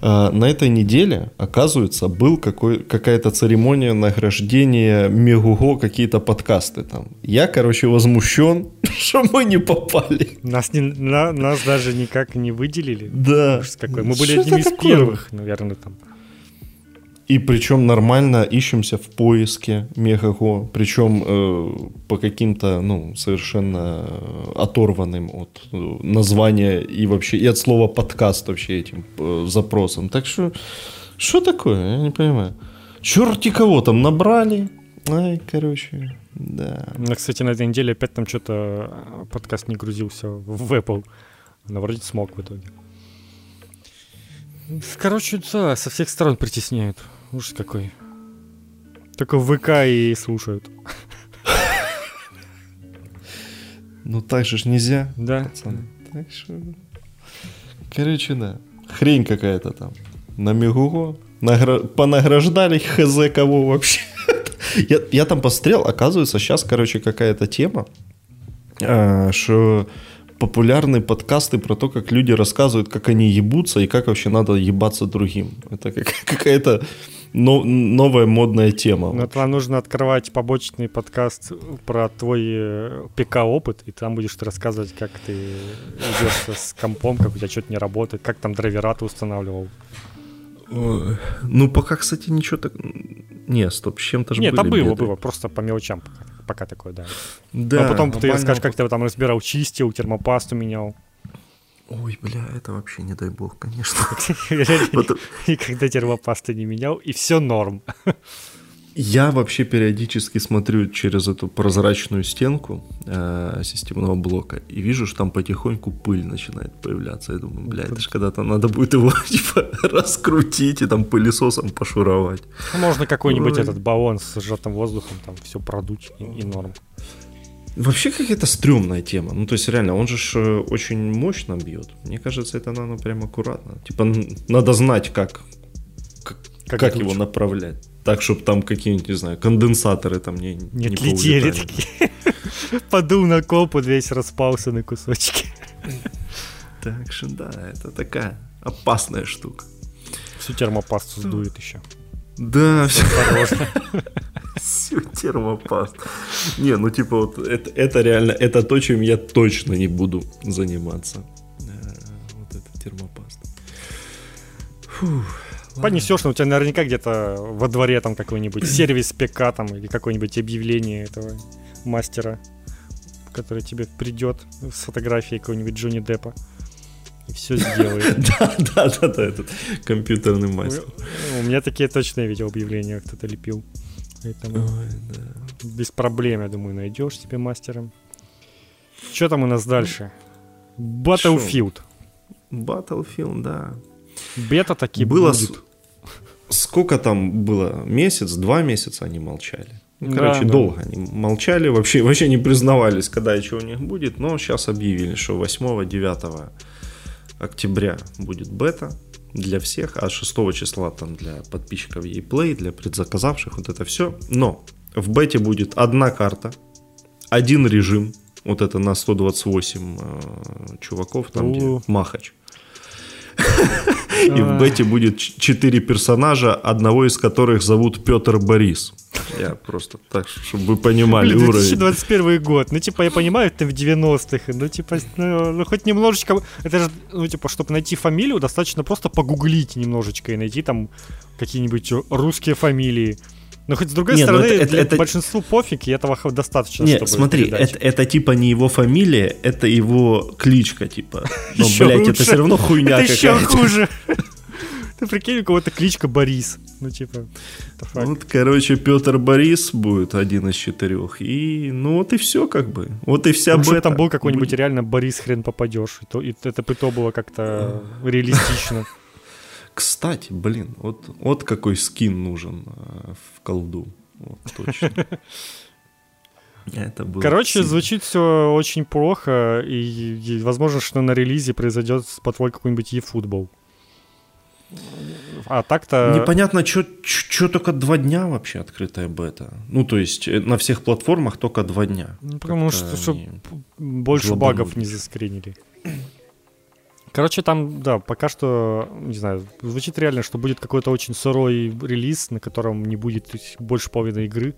на этой неделе, оказывается, был какой, какая-то церемония награждения Мегуго, какие-то подкасты там. Я, короче, возмущен, что мы не попали. Нас, не, на, нас даже никак не выделили. Да. Какой. Мы были что одними из такое? Первых, наверное, там. И причем нормально ищемся в поиске Мегуго. Причем э, по каким-то, ну, совершенно оторванным от названия и вообще, и от слова подкаст вообще этим э, запросом. Так что, что такое? Я не понимаю. Черти кого там набрали. Ай, короче, да. Ну, кстати, на этой неделе опять там что-то подкаст не грузился в Apple. Но вроде смог в итоге. Короче, да, со всех сторон притесняют. Ужас какой. Только в ВК и слушают. Ну так же ж нельзя, да. Пацаны. Так что... Короче, да. Хрень какая-то там. На Мегуго. Награ... Понаграждали хз кого вообще. я, я там посмотрел, оказывается, сейчас, короче, какая-то тема, что... популярные подкасты про то, как люди рассказывают, как они ебутся и как вообще надо ебаться другим. Это как, какая-то но, новая модная тема. Но вам нужно открывать побочный подкаст про твой ПК-опыт, и там будешь рассказывать, как ты идешь с компом, как у тебя что-то не работает, как там драйвера ты устанавливал. Ну, пока, кстати, ничего так... Не, стоп, с чем-то же Нет, были. Нет, там было, беды. было, просто по мелочам пока, пока такое, да. Да. А потом ты расскажешь, как ты там разбирал, чистил, термопасту менял. Ой, бля, это вообще не дай бог, конечно. Никогда термопасты не менял, и все норм. Я вообще периодически смотрю через эту прозрачную стенку э, системного блока и вижу, что там потихоньку пыль начинает появляться. Я думаю, бля, это же когда-то надо будет его типа раскрутить и там пылесосом пошуровать. Ну, можно какой-нибудь Ой. этот баллон с сжатым воздухом там все продуть и, и норм. Вообще какая-то стрёмная тема. Ну, то есть, реально, он же ж очень мощно бьет. Мне кажется, это надо прям аккуратно. Типа надо знать, как, как, как, как его направлять. Так, чтобы там какие-нибудь, не знаю, конденсаторы там не, не летели такие. Подул на копот, весь распался на кусочки. Так что да, это такая опасная штука. Всю термопасту сдует еще. Да, все. Всю термопасту. Не, ну типа вот это, это реально, это то, чем я точно не буду заниматься. Вот эта термопаста. Фух. Понесешь, но у тебя наверняка где-то во дворе там какой-нибудь сервис ПК там или какое-нибудь объявление этого мастера, который тебе придет с фотографией какого-нибудь Джонни Деппа и все сделает. Да, да, да, да, этот компьютерный мастер. У меня такие точно я видел объявления, кто-то лепил. Без проблем, я думаю, найдешь себе мастера. Что там у нас дальше? Battlefield. Battlefield, да. Бета таки было. С... Сколько там было? Месяц, два месяца они молчали. Короче, да, долго да. они молчали, вообще, вообще не признавались, когда и что у них будет. Но сейчас объявили, что восьмого-девятого октября будет бета для всех, а шестого числа там для подписчиков ePlay, для предзаказавших, вот это все. Но в бете будет одна карта, один режим, вот это на сто двадцать восемь э, чуваков, там У-у. где Махач. И в бете будет четыре персонажа, одного из которых зовут Петр Борис. Я просто так, чтобы вы понимали уровень. две тысячи двадцать первый год. Ну, типа, я понимаю, ты в девяностых. Ну, типа, ну, ну хоть немножечко... Это же, ну, типа, чтобы найти фамилию, достаточно просто погуглить немножечко и найти там какие-нибудь русские фамилии. Но хоть с другой не, стороны, это, это, это... большинству пофиг, и этого достаточно. Нет, смотри, это, это типа не его фамилия, это его кличка, типа. Но, блядь, это все равно хуйня какая-то. Это еще хуже. Ты прикинь, у кого-то кличка Борис. Ну, типа, вот, короче, Петр Борис будет один из четырех. И, ну, вот и все, как бы. Вот и вся бета. Если там был какой-нибудь будет... реально Борис, хрен попадешь. И то, и это бы то было как-то реалистично. Кстати, блин, вот, вот какой скин нужен в колду. Вот, точно. Это было короче, сильно. Звучит все очень плохо, и, и возможно, что на релизе произойдет по-твоему какой-нибудь eFootball. А так-то... Непонятно, что только два дня вообще открытая бета. Ну, то есть на всех платформах только два дня. Ну, потому как-то что больше жлобанули. Багов не заскринили. Короче, там, да, пока что, не знаю, звучит реально, что будет какой-то очень сырой релиз, на котором не будет больше половины игры.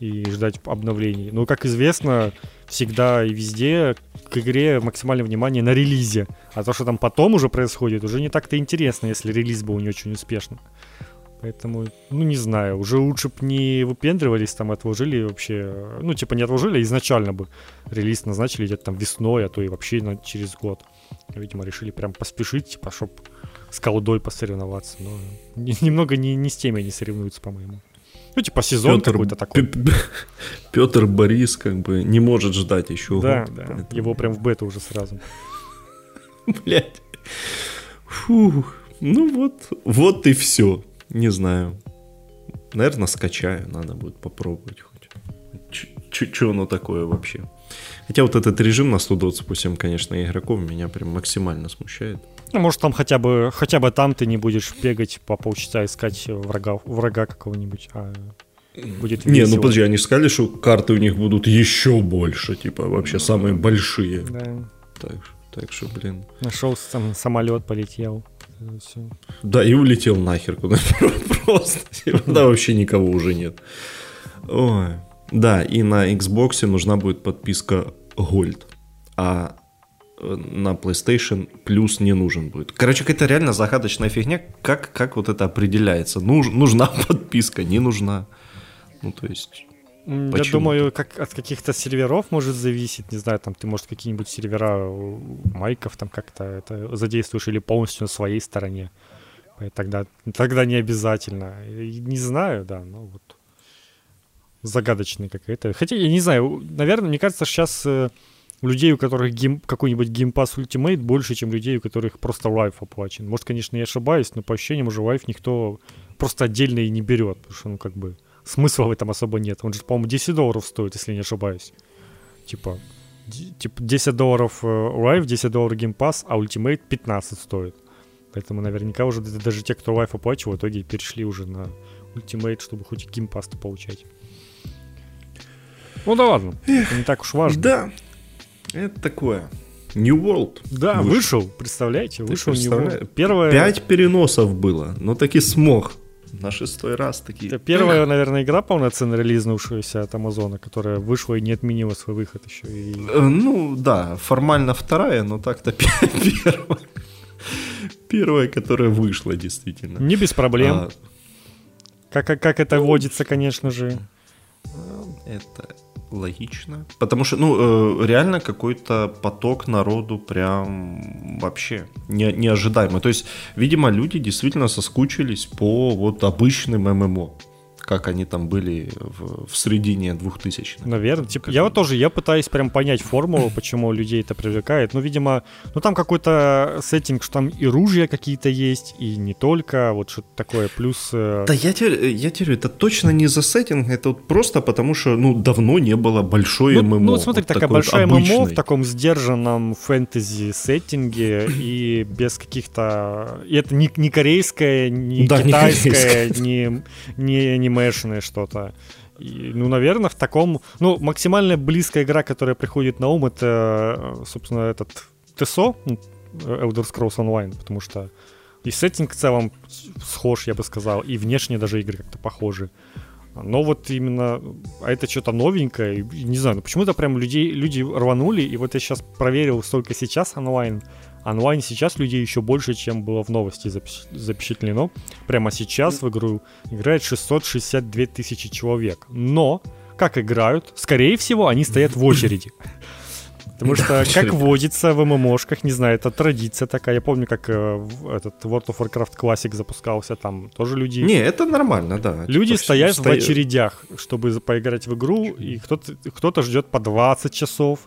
И ждать обновлений. Ну, как известно, всегда и везде к игре максимальное внимание на релизе. А то, что там потом уже происходит, уже не так-то интересно, если релиз был не очень успешным. Поэтому, ну, не знаю, уже лучше бы не выпендривались, там, отложили вообще. Ну, типа, не отложили, а изначально бы релиз назначили где-то там весной, а то и вообще на, через год. Видимо, решили прям поспешить, типа, чтоб с колдой посоревноваться. Но не, немного не, не с теми они соревнуются, по-моему. Ну, типа сезон Пётр, какой-то такой. Пётр Борис как бы не может ждать еще. Да, год, да. Поэтому. Его прям в бету уже сразу. Блядь. Фух. Ну вот, вот и все. Не знаю. Наверное, скачаю. Надо будет попробовать хоть. Че оно такое вообще? Хотя вот этот режим на сто двадцать восемь, конечно, игроков меня прям максимально смущает. Ну, может, там хотя бы, хотя бы там ты не будешь бегать по полчаса искать врага, врага какого-нибудь, а будет весело. Не, ну подожди, они сказали, что карты у них будут еще больше, типа вообще самые большие. Да. Так, так что, блин. Нашел сам самолет, полетел. Все. Да, и улетел нахер куда-нибудь просто. Да, вообще никого уже нет. Ой. Да, и на Xbox нужна будет подписка Gold, а на PlayStation Plus не нужен будет. Короче, это реально загадочная фигня, как, как вот это определяется, Нуж, нужна подписка, не нужна, ну то есть... Я почему? Думаю, как от каких-то серверов может зависеть, не знаю, там ты, может, какие-нибудь сервера майков там как-то это задействуешь или полностью на своей стороне, тогда, тогда не обязательно, не знаю, да, но вот... Загадочная какая-то. Хотя, я не знаю, наверное, мне кажется, сейчас э, людей, у которых гейм, какой-нибудь Game Pass Ultimate, больше, чем людей, у которых просто лайф оплачен. Может, конечно, я ошибаюсь, но по ощущениям уже лайф никто просто отдельно и не берет. Потому что, ну, как бы, смысла в этом особо нет. Он же, по-моему, десять долларов стоит, если я не ошибаюсь. Типа, д- типа десять долларов лайф, десять долларов Game Pass, а Ultimate пятнадцать стоит. Поэтому наверняка уже даже те, кто лайф оплачивал, в итоге перешли уже на Ultimate, чтобы хоть Game Pass-то получать. Ну да ладно, это не так уж важно. Да, это такое. New World. Да, вышел, вышел представляете, Ты вышел New World. Первое... Пять переносов было, но таки смог. На шестой раз таки. Это первая, наверное, игра полноценно релизнувшаяся от Амазона, которая вышла и не отменила свой выход еще. И... Ну да, формально вторая, но так-то первая. Первая, которая вышла действительно. Не без проблем. А... Как, как это водится, конечно же. Это... Логично. Потому что, ну, э, реально какой-то поток народу прям вообще не, неожидаемый. То есть, видимо, люди действительно соскучились по вот обычным ММО, как они там были в, в середине двухтысячных. Наверное. Типа, я вот тоже, я пытаюсь прям понять формулу, почему людей это привлекает. Ну, видимо, ну там какой-то сеттинг, что там и ружья какие-то есть, и не только, вот что-то такое, плюс... Да я теперь, я теперь, это точно не за сеттинг, это вот просто потому, что, ну, давно не было большой ну, ММО. Ну, вот смотри, вот такая большая вот ММО в таком сдержанном фэнтези-сеттинге и без каких-то... И это не, не корейское, не да, китайское, не... не, не мешанное что-то. И, ну, наверное, в таком... Ну, максимально близкая игра, которая приходит на ум, это, собственно, этот тэ эс о, Elder Scrolls Online, потому что и сеттинг в целом схож, я бы сказал, и внешне даже игры как-то похожи. Но вот именно... А это что-то новенькое, и, не знаю, ну, почему-то прям людей, люди рванули, и вот я сейчас проверил, столько сейчас онлайн. Онлайн сейчас людей еще больше, чем было в новости запечатлено. Прямо сейчас в игру играет шестьсот шестьдесят две тысячи человек. Но, как играют, скорее всего, они стоят в очереди. Потому что, да, как водится в ММОшках, не знаю, это традиция такая. Я помню, как э, этот World of Warcraft Classic запускался, там тоже люди... Не, это нормально, да. Люди это стоят в очередях, чтобы поиграть в игру, и кто-то, кто-то ждет по двадцать часов,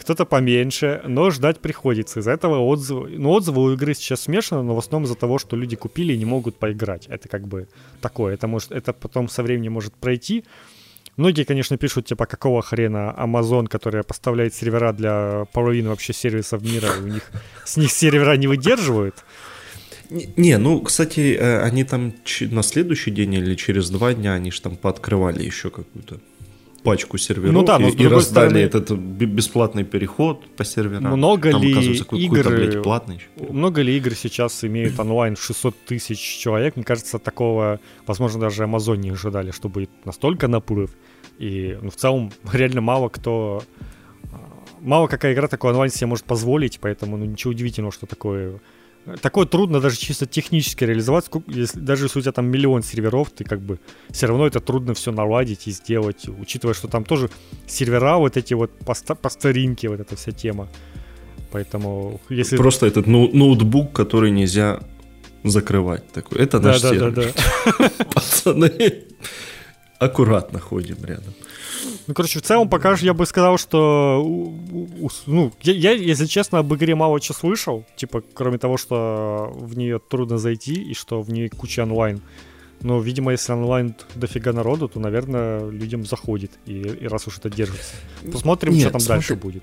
кто-то поменьше, но ждать приходится. Из-за этого отзывы... Ну, отзывы у игры сейчас смешаны, но в основном из-за того, что люди купили и не могут поиграть. Это как бы такое. Это, может, это потом со временем может пройти. Многие, конечно, пишут, типа, какого хрена Amazon, которая поставляет сервера для половины вообще сервисов мира, у них с них сервера не выдерживают. Не, ну, кстати, они там на следующий день или через два дня они же там пооткрывали еще какую-то пачку серверов, ну, да, но, и, и раздали стороны, этот бесплатный переход по серверам. Много там, ли игр, блядь, много ли игр сейчас имеют онлайн шестьсот тысяч человек? Мне кажется, такого, возможно, даже Amazon не ожидали, что будет настолько наплыв. И, ну, в целом, реально мало кто... Мало какая игра такой онлайн себе может позволить, поэтому, ну, ничего удивительного, что такое... Такое трудно даже чисто технически реализовать, если, даже если у тебя там миллион серверов, ты как бы все равно это трудно все наладить и сделать, учитывая, что там тоже сервера вот эти вот по, по старинке, вот эта вся тема. Поэтому если... Просто этот ноутбук, который нельзя закрывать, такой. Это наш да, сервер. Да, да, да. Пацаны, аккуратно ходим рядом. Ну, короче, в целом, пока я бы сказал, что, ну, я, я, если честно, об игре мало чего слышал, типа, кроме того, что в нее трудно зайти и что в ней куча онлайн. Но, видимо, если онлайн дофига народу, то, наверное, людям заходит, и, и раз уж это держится. Посмотрим, Нет, что там смотри. дальше будет.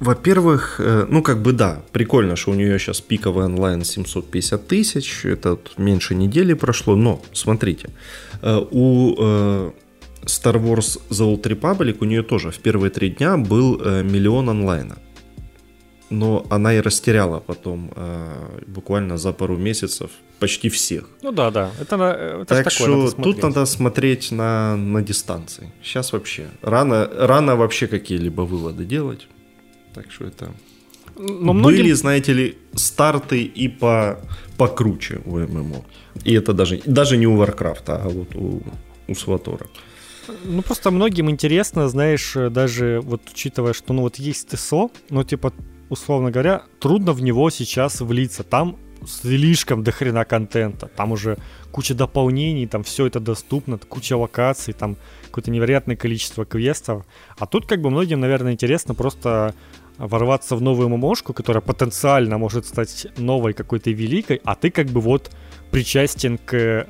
Во-первых, ну, как бы, да, прикольно, что у нее сейчас пиковый онлайн семьсот пятьдесят тысяч, это вот меньше недели прошло, но, смотрите, у... Star Wars The Old Republic, у нее тоже в первые три дня был э, миллион онлайна. Но она и растеряла потом э, буквально за пару месяцев почти всех. Ну да, да. Это, это так что такое, надо тут надо смотреть на, на дистанции. Сейчас вообще рано, рано вообще какие-либо выводы делать. Так что это... Но многим... Были, знаете ли, старты и по, покруче у ММО. И это даже, даже не у Warcraft, а вот у, у Сватора. Ну, просто многим интересно, знаешь, даже вот учитывая, что, ну, вот есть ТСО, ну, типа, условно говоря, трудно в него сейчас влиться, там слишком дохрена контента, там уже куча дополнений, там все это доступно, куча локаций, там какое-то невероятное количество квестов, а тут, как бы, многим, наверное, интересно просто ворваться в новую ММОшку, которая потенциально может стать новой какой-то великой, а ты, как бы, вот... причастен к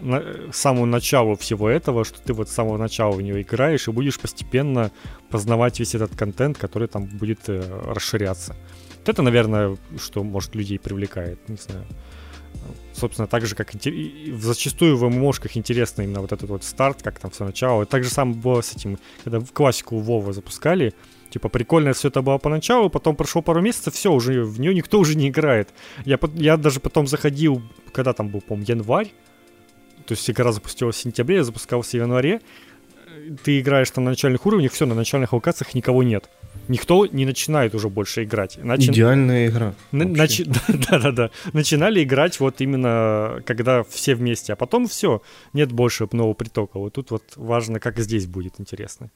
самому началу всего этого, что ты вот с самого начала в нее играешь и будешь постепенно познавать весь этот контент, который там будет расширяться. Вот это, наверное, что, может, людей привлекает, не знаю. Собственно, так же, как зачастую в ММОшках интересно именно вот этот вот старт, как там все начало. И так же самое было с этим, когда в классику Вова запускали. Типа, прикольно все это было поначалу, потом прошло пару месяцев, все, уже в нее никто уже не играет. Я, я даже потом заходил, когда там был, по-моему, январь, то есть игра запустилась в сентябре, я запускался в январе, ты играешь там на начальных уровнях, все, на начальных локациях никого нет. Никто не начинает уже больше играть. Начин... Идеальная игра. Начи... Да-да-да. Начинали играть вот именно, когда все вместе, а потом все, нет больше нового притока. Вот тут вот важно, как здесь будет интересно.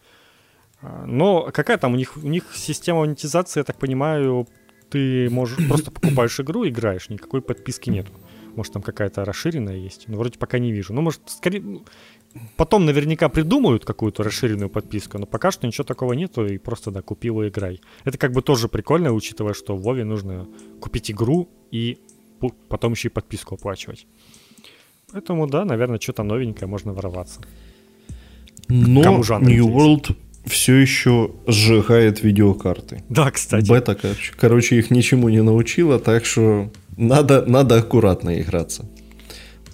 Но какая там у них, у них система монетизации, я так понимаю, ты можешь просто покупаешь игру и играешь, никакой подписки нету. Может, там какая-то расширенная есть, но вроде пока не вижу. Ну, может, скорее... Потом наверняка придумают какую-то расширенную подписку, но пока что ничего такого нету, и просто, да, купил и играй. Это как бы тоже прикольно, учитывая, что в Вове нужно купить игру и потом еще и подписку оплачивать. Поэтому, да, наверное, что-то новенькое, можно ворваться. Но New интересен. World... все еще сжигает видеокарты. Да, кстати. Бета, короче, их ничему не научила, так что надо, надо аккуратно играться.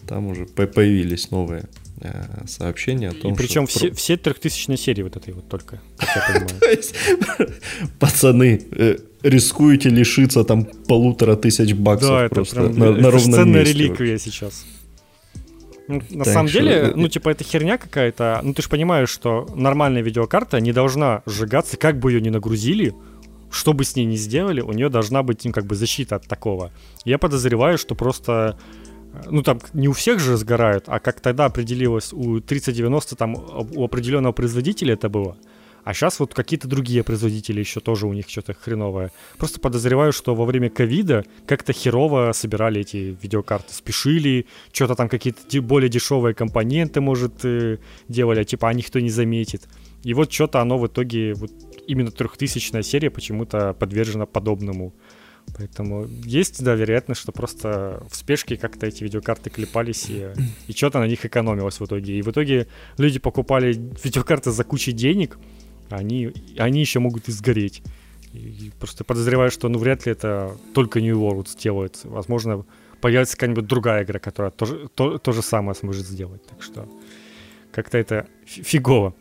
Там уже появились новые э, сообщения о том, и причем что... Причем все трехтысячные серии вот этой вот только, как я понимаю. Пацаны, рискуете лишиться там полутора тысяч баксов просто на ровном месте. Да, это ценная реликвия сейчас. На так самом что... деле, ну, типа, это херня какая-то. Ну, ты же понимаешь, что нормальная видеокарта не должна сжигаться, как бы ее ни нагрузили, что бы с ней ни сделали, у нее должна быть, ну, как бы защита от такого. Я подозреваю, что просто... Ну, там не у всех же сгорают, а как тогда определилось у тридцать девяносто, там, у определенного производителя это было. А сейчас вот какие-то другие производители еще тоже у них что-то хреновое. Просто подозреваю, что во время ковида как-то херово собирали эти видеокарты, спешили, что-то там какие-то более дешевые компоненты, может, делали, типа, а никто не заметит. И вот что-то оно в итоге, вот именно трехтысячная серия почему-то подвержена подобному. Поэтому есть, да, вероятность, что просто в спешке как-то эти видеокарты клепались, и, и что-то на них экономилось в итоге. И в итоге люди покупали видеокарты за кучу денег, они, они еще могут и сгореть. И просто подозреваю, что ну, вряд ли это только New World делает. Возможно, появится какая-нибудь другая игра, которая тоже, то, то же самое сможет сделать. Так что как-то это фигово.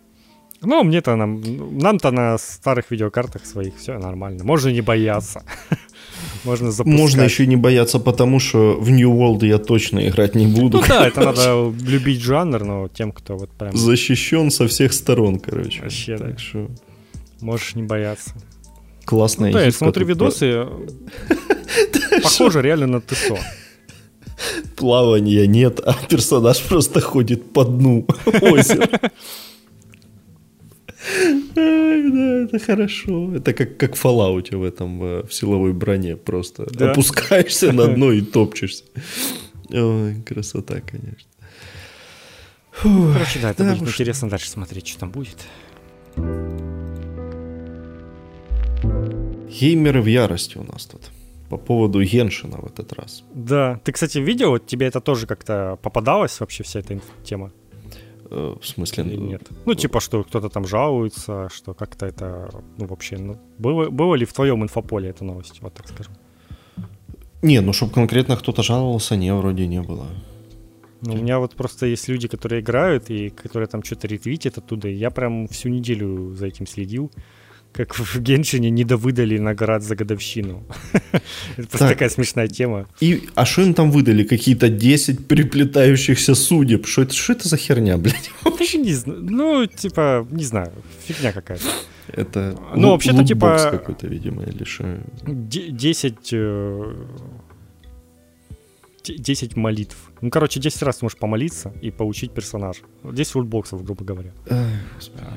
Ну, мне-то нам, нам-то на старых видеокартах своих все нормально. Можно не бояться. Можно запускать. Можно еще не бояться, потому что в New World я точно играть не буду. Ну да, это надо любить жанр, но тем, кто вот прям... Защищен со всех сторон, короче. Вообще, так да. Что... Можешь не бояться. Классная ну, да, я смотрю видосы, похоже реально на ТСО. Плавания нет, а персонаж просто ходит по дну озера. Ай, да, это хорошо. Это как, как в Fallout в этом, в силовой броне просто. Да. Опускаешься на дно и топчешься. Ой, красота, конечно. Фу, короче, да, это да, будет уж... интересно дальше смотреть, что там будет. Геймеры в ярости у нас тут. По поводу Геншина в этот раз. Да, ты, кстати, видел, тебе это тоже как-то попадалось вообще вся эта тема? В смысле? Или нет. Ну, типа, что кто-то там жалуется, что как-то это, ну, вообще, ну, было, было ли в твоем инфополе эта новость, вот так скажем? Не, ну, чтобы конкретно кто-то жаловался, не, вроде не было. Ну, у меня вот просто есть люди, которые играют и которые там что-то ретвитят оттуда, и я прям всю неделю за этим следил, как в Геншине недовыдали наград за годовщину. Это просто такая смешная тема. И, а что им там выдали? Какие-то десять переплетающихся судеб. Что это, что это за херня, блядь? Даже не знаю. Ну, типа, не знаю. Фигня какая-то. Это ну, л- вообще-то, типа, какой-то, видимо, или что? десять... десять молитв. Ну, короче, десять раз ты можешь помолиться и получить персонажа. десять рулбоксов, грубо говоря. Эх,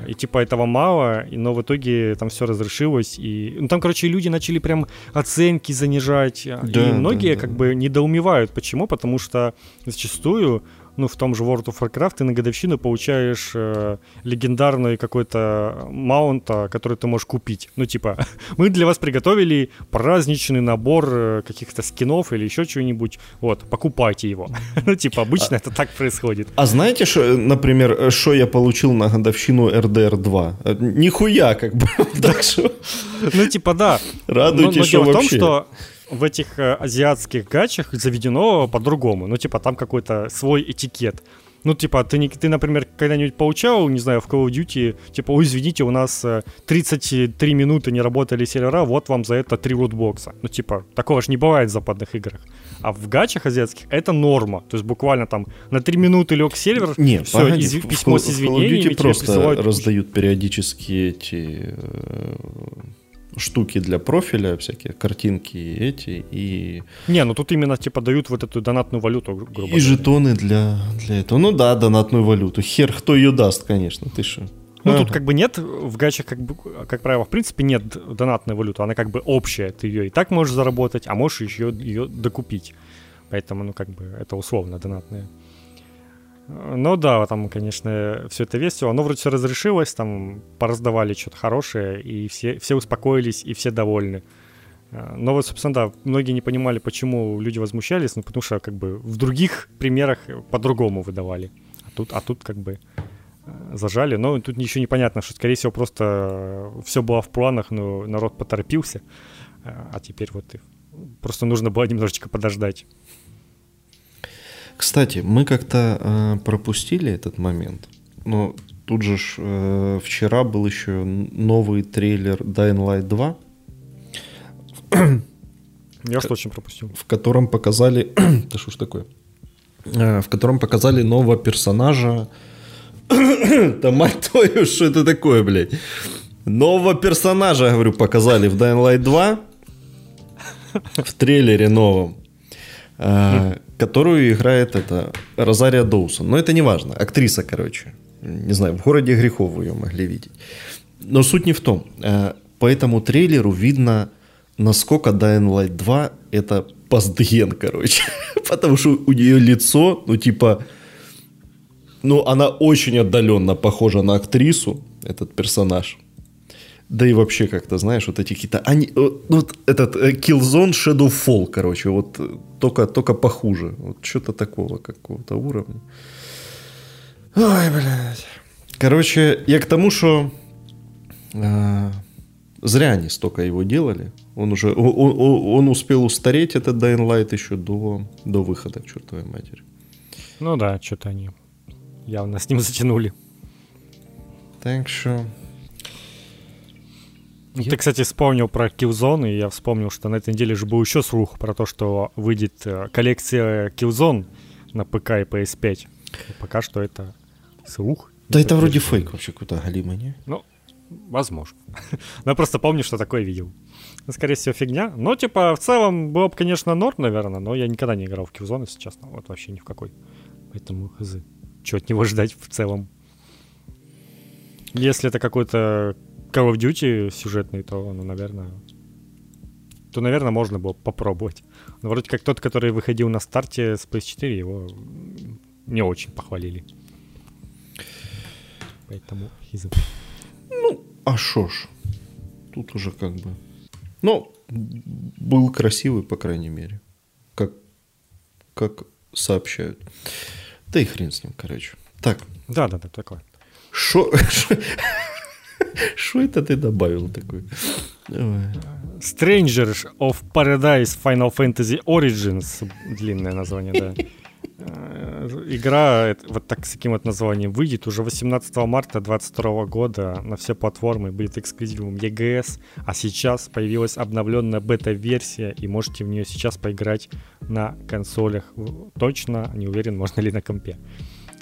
и типа этого мало, но в итоге там все разрешилось. И... Ну, там, короче, люди начали прям оценки занижать. Да, и многие да, да. как бы недоумевают. Почему? Потому что зачастую, ну, в том же World of Warcraft ты на годовщину получаешь э, легендарный какой-то маунт, который ты можешь купить. Ну, типа, мы для вас приготовили праздничный набор каких-то скинов или еще чего-нибудь. Вот, покупайте его. Ну, типа, обычно а, это так происходит. А знаете, что, например, что я получил на годовщину эр дэ эр два? Нихуя, как бы. Так что... Ну, типа, да. Радуйтесь, что вообще. Но дело в том, что... В этих азиатских гачах заведено по-другому. Ну, типа, там какой-то свой этикет. Ну, типа, ты, не, ты, например, когда-нибудь получал, не знаю, в Call of Duty, типа, ой, извините, у нас тридцать три минуты не работали сервера, вот вам за это три лутбокса. Ну, типа, такого же не бывает в западных играх. А в гачах азиатских это норма. То есть буквально там на три минуты лег сервер, не, все, погоди, изв... письмо в, с извинениями. В Call of Duty просто присылают... раздают периодически эти... штуки для профиля, всякие картинки эти и... Не, ну тут именно типа дают вот эту донатную валюту, грубо говоря. И жетоны для, для этого. Ну да, донатную валюту. Хер кто ее даст, конечно, ты шо. Ну ага. Тут как бы нет, в гачах как, бы, как правило, в принципе нет донатной валюты. Она как бы общая, ты ее и так можешь заработать, а можешь еще ее докупить. Поэтому, ну как бы, это условно донатная. Ну да, там, конечно, все это весело. Оно вроде все разрешилось, там пораздавали что-то хорошее, и все, все успокоились, и все довольны. Но вот, собственно, да, многие не понимали, почему люди возмущались, ну потому что как бы в других примерах по-другому выдавали. А тут, а тут как бы зажали. Но тут еще непонятно, что, скорее всего, просто все было в планах, но народ поторопился. А теперь вот просто нужно было немножечко подождать. Кстати, мы как-то э, пропустили этот момент, но тут же ж, э, вчера был еще новый трейлер Дайн Лайт два. Я что очень пропустил. В котором показали... Да что ж такое? Э, в котором показали нового персонажа... Да мать твою, что это такое, блядь? Нового персонажа, говорю, показали в Дайн Лайт два. В трейлере новом. Э, которую играет это, Розария Доусон. Но это не важно. Актриса, короче. Не знаю, в городе грехов вы ее могли видеть. Но суть не в том. По этому трейлеру видно, насколько Dying Light два это паздген, короче. Потому что у нее лицо, ну типа... Ну, она очень отдаленно похожа на актрису, этот персонаж. Да и вообще как-то, знаешь, вот эти какие-то... Они, вот этот Killzone Shadowfall, короче, вот только, только похуже. Вот что-то такого какого-то уровня. Ой, блядь. Короче, я к тому, что... Э, зря они столько его делали. Он уже... Он, он, он успел устареть, этот Dying Light, еще до, до выхода, к чертовой матери. Ну да, что-то они... Явно с ним затянули. Так что... Ты, я... кстати, вспомнил про Killzone, и я вспомнил, что на этой неделе же был еще слух про то, что выйдет коллекция Killzone на ПК и пи эс пять. И пока что это слух. Да это вроде фейк вообще куда галимый, не? Ну, возможно. Но я просто помню, что такое видел. Ну, скорее всего, фигня. Ну, типа, в целом было бы, конечно, норм, наверное, но я никогда не играл в Killzone, если честно. Вот вообще ни в какой. Поэтому хз. Что от него ждать в целом? Если это какой-то Call of Duty сюжетный, то, ну, наверное... То, наверное, можно было попробовать. Но вроде как тот, который выходил на старте с пи эс четыре, его не очень похвалили. Поэтому... Ну, а шо ж? Тут уже как бы... Ну, был красивый, по крайней мере. Как, как сообщают. Да и хрен с ним, короче. Так. Да-да-да, такое. Шо... Шо это ты добавил такой? Strangers of Paradise Final Fantasy Origins. Длинное название, да. Игра вот так, с таким вот названием выйдет уже восемнадцатого марта две тысячи двадцать второго года на все платформы, будет эксклюзивом и джи эс. А сейчас появилась обновленная бета-версия, и можете в нее сейчас поиграть на консолях. Точно не уверен, можно ли на компе.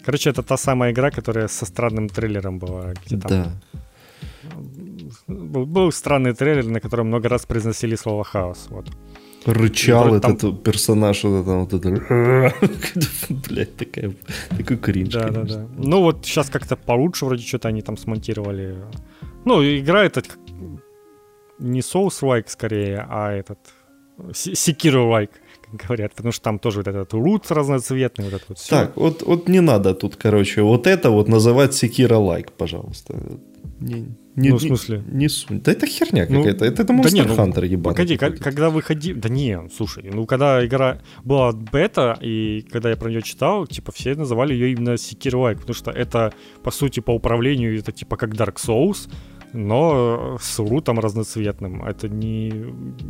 Короче, это та самая игра, которая со странным трейлером была, где там да. был, был странный трейлер, на котором много раз произносили слово хаос. Вот. Рычал вроде этот там... персонаж, вот это, вот это. Блядь, такая, такой кринж. Да, да, да. Ну вот сейчас как-то получше вроде что-то они там смонтировали. Ну, игра этот не Souls-like скорее, а этот Sekiro-like, как говорят, потому что там тоже вот этот лут разноцветный, вот это вот все. Так, вот, вот не надо тут, короче, вот это вот называть Sekiro-like, пожалуйста. Не, не, ну, в смысле? Не, не сунь. Да это херня какая-то. Ну, это это Monster да не, Hunter, ну, ебаный. Погоди, к- когда выходи... Да не, слушай, ну когда игра была бета, и когда я про нее читал, типа все называли ее именно Sekiro-like, потому что это, по сути, по управлению, это типа как Dark Souls, но с лутом разноцветным. Это не...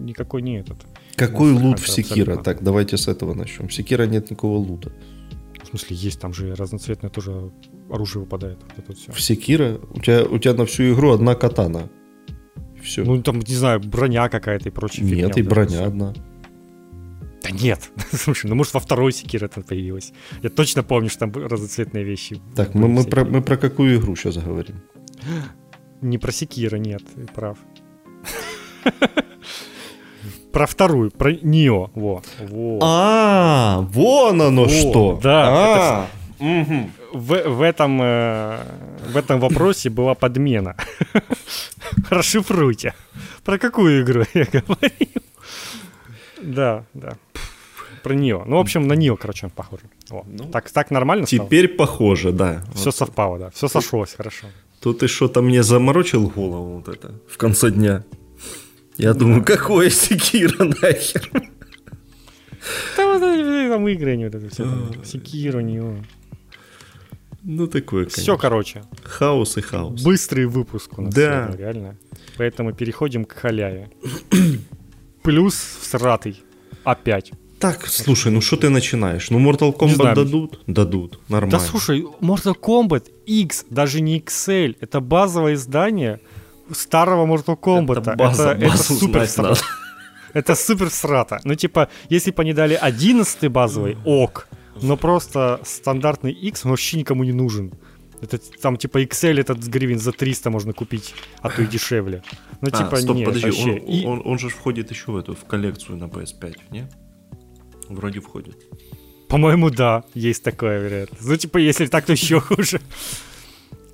Никакой не этот. Какой Monster лут Hunter, в Sekiro? Так, давайте с этого начнем. В Sekiro нет никакого лута. В смысле, есть там же разноцветное тоже... оружие выпадает. Вот это все. В Sekiro у тебя, у тебя на всю игру одна катана. Все. Ну, там, не знаю, броня какая-то и прочее. Нет, фигня, и вот броня одна. Да нет. Слушай, ну может во второй Sekiro это появилось. Я точно помню, что там разноцветные вещи. Так, мы, мы, про, мы про какую игру сейчас говорим? Не про Sekiro, нет, прав. Про вторую, про Нио. Во. Во. А, вон оно Во. Что. Да, а. Это... Угу. В, в, этом, э, в этом вопросе была подмена. Расшифруйте. Про какую игру я говорил? Да, да. Про Нио. Ну, в общем, на Нио, короче, похоже. Ну, так, так нормально стало? Теперь похоже, да. Все вот. Совпало, да. Все сошлось, хорошо. Тут ты что-то мне заморочил голову вот это в конце дня. Я думаю, да. Какое Sekiro нахер? Там, там игры не вот это все. Sekiro, Нио. Ну, такое, конечно. Все, короче. Хаос и хаос. Быстрый выпуск у нас да. сегодня, реально. Поэтому переходим к халяве. Плюс всратый. Опять. Так, слушай, ну что ты начинаешь? Ну, Mortal Kombat дадут? Дадут, нормально. Да, слушай, Mortal Kombat X, даже не икс эль, это базовое издание старого Mortal Kombat. Это, база, это, это супер всрата. Это супер всрата. Ну, типа, если бы они дали одиннадцатый базовый, ок. Но просто стандартный X, он вообще никому не нужен. Это там типа икс эль этот гривен за триста можно купить, а то и дешевле. Ну а, типа стоп, нет, подожди, вообще. Он, и... он, он же входит еще в эту, в коллекцию на пи эс пять, не? Вроде входит. По-моему, да, есть такая вероятность. Ну типа, если так, то еще хуже.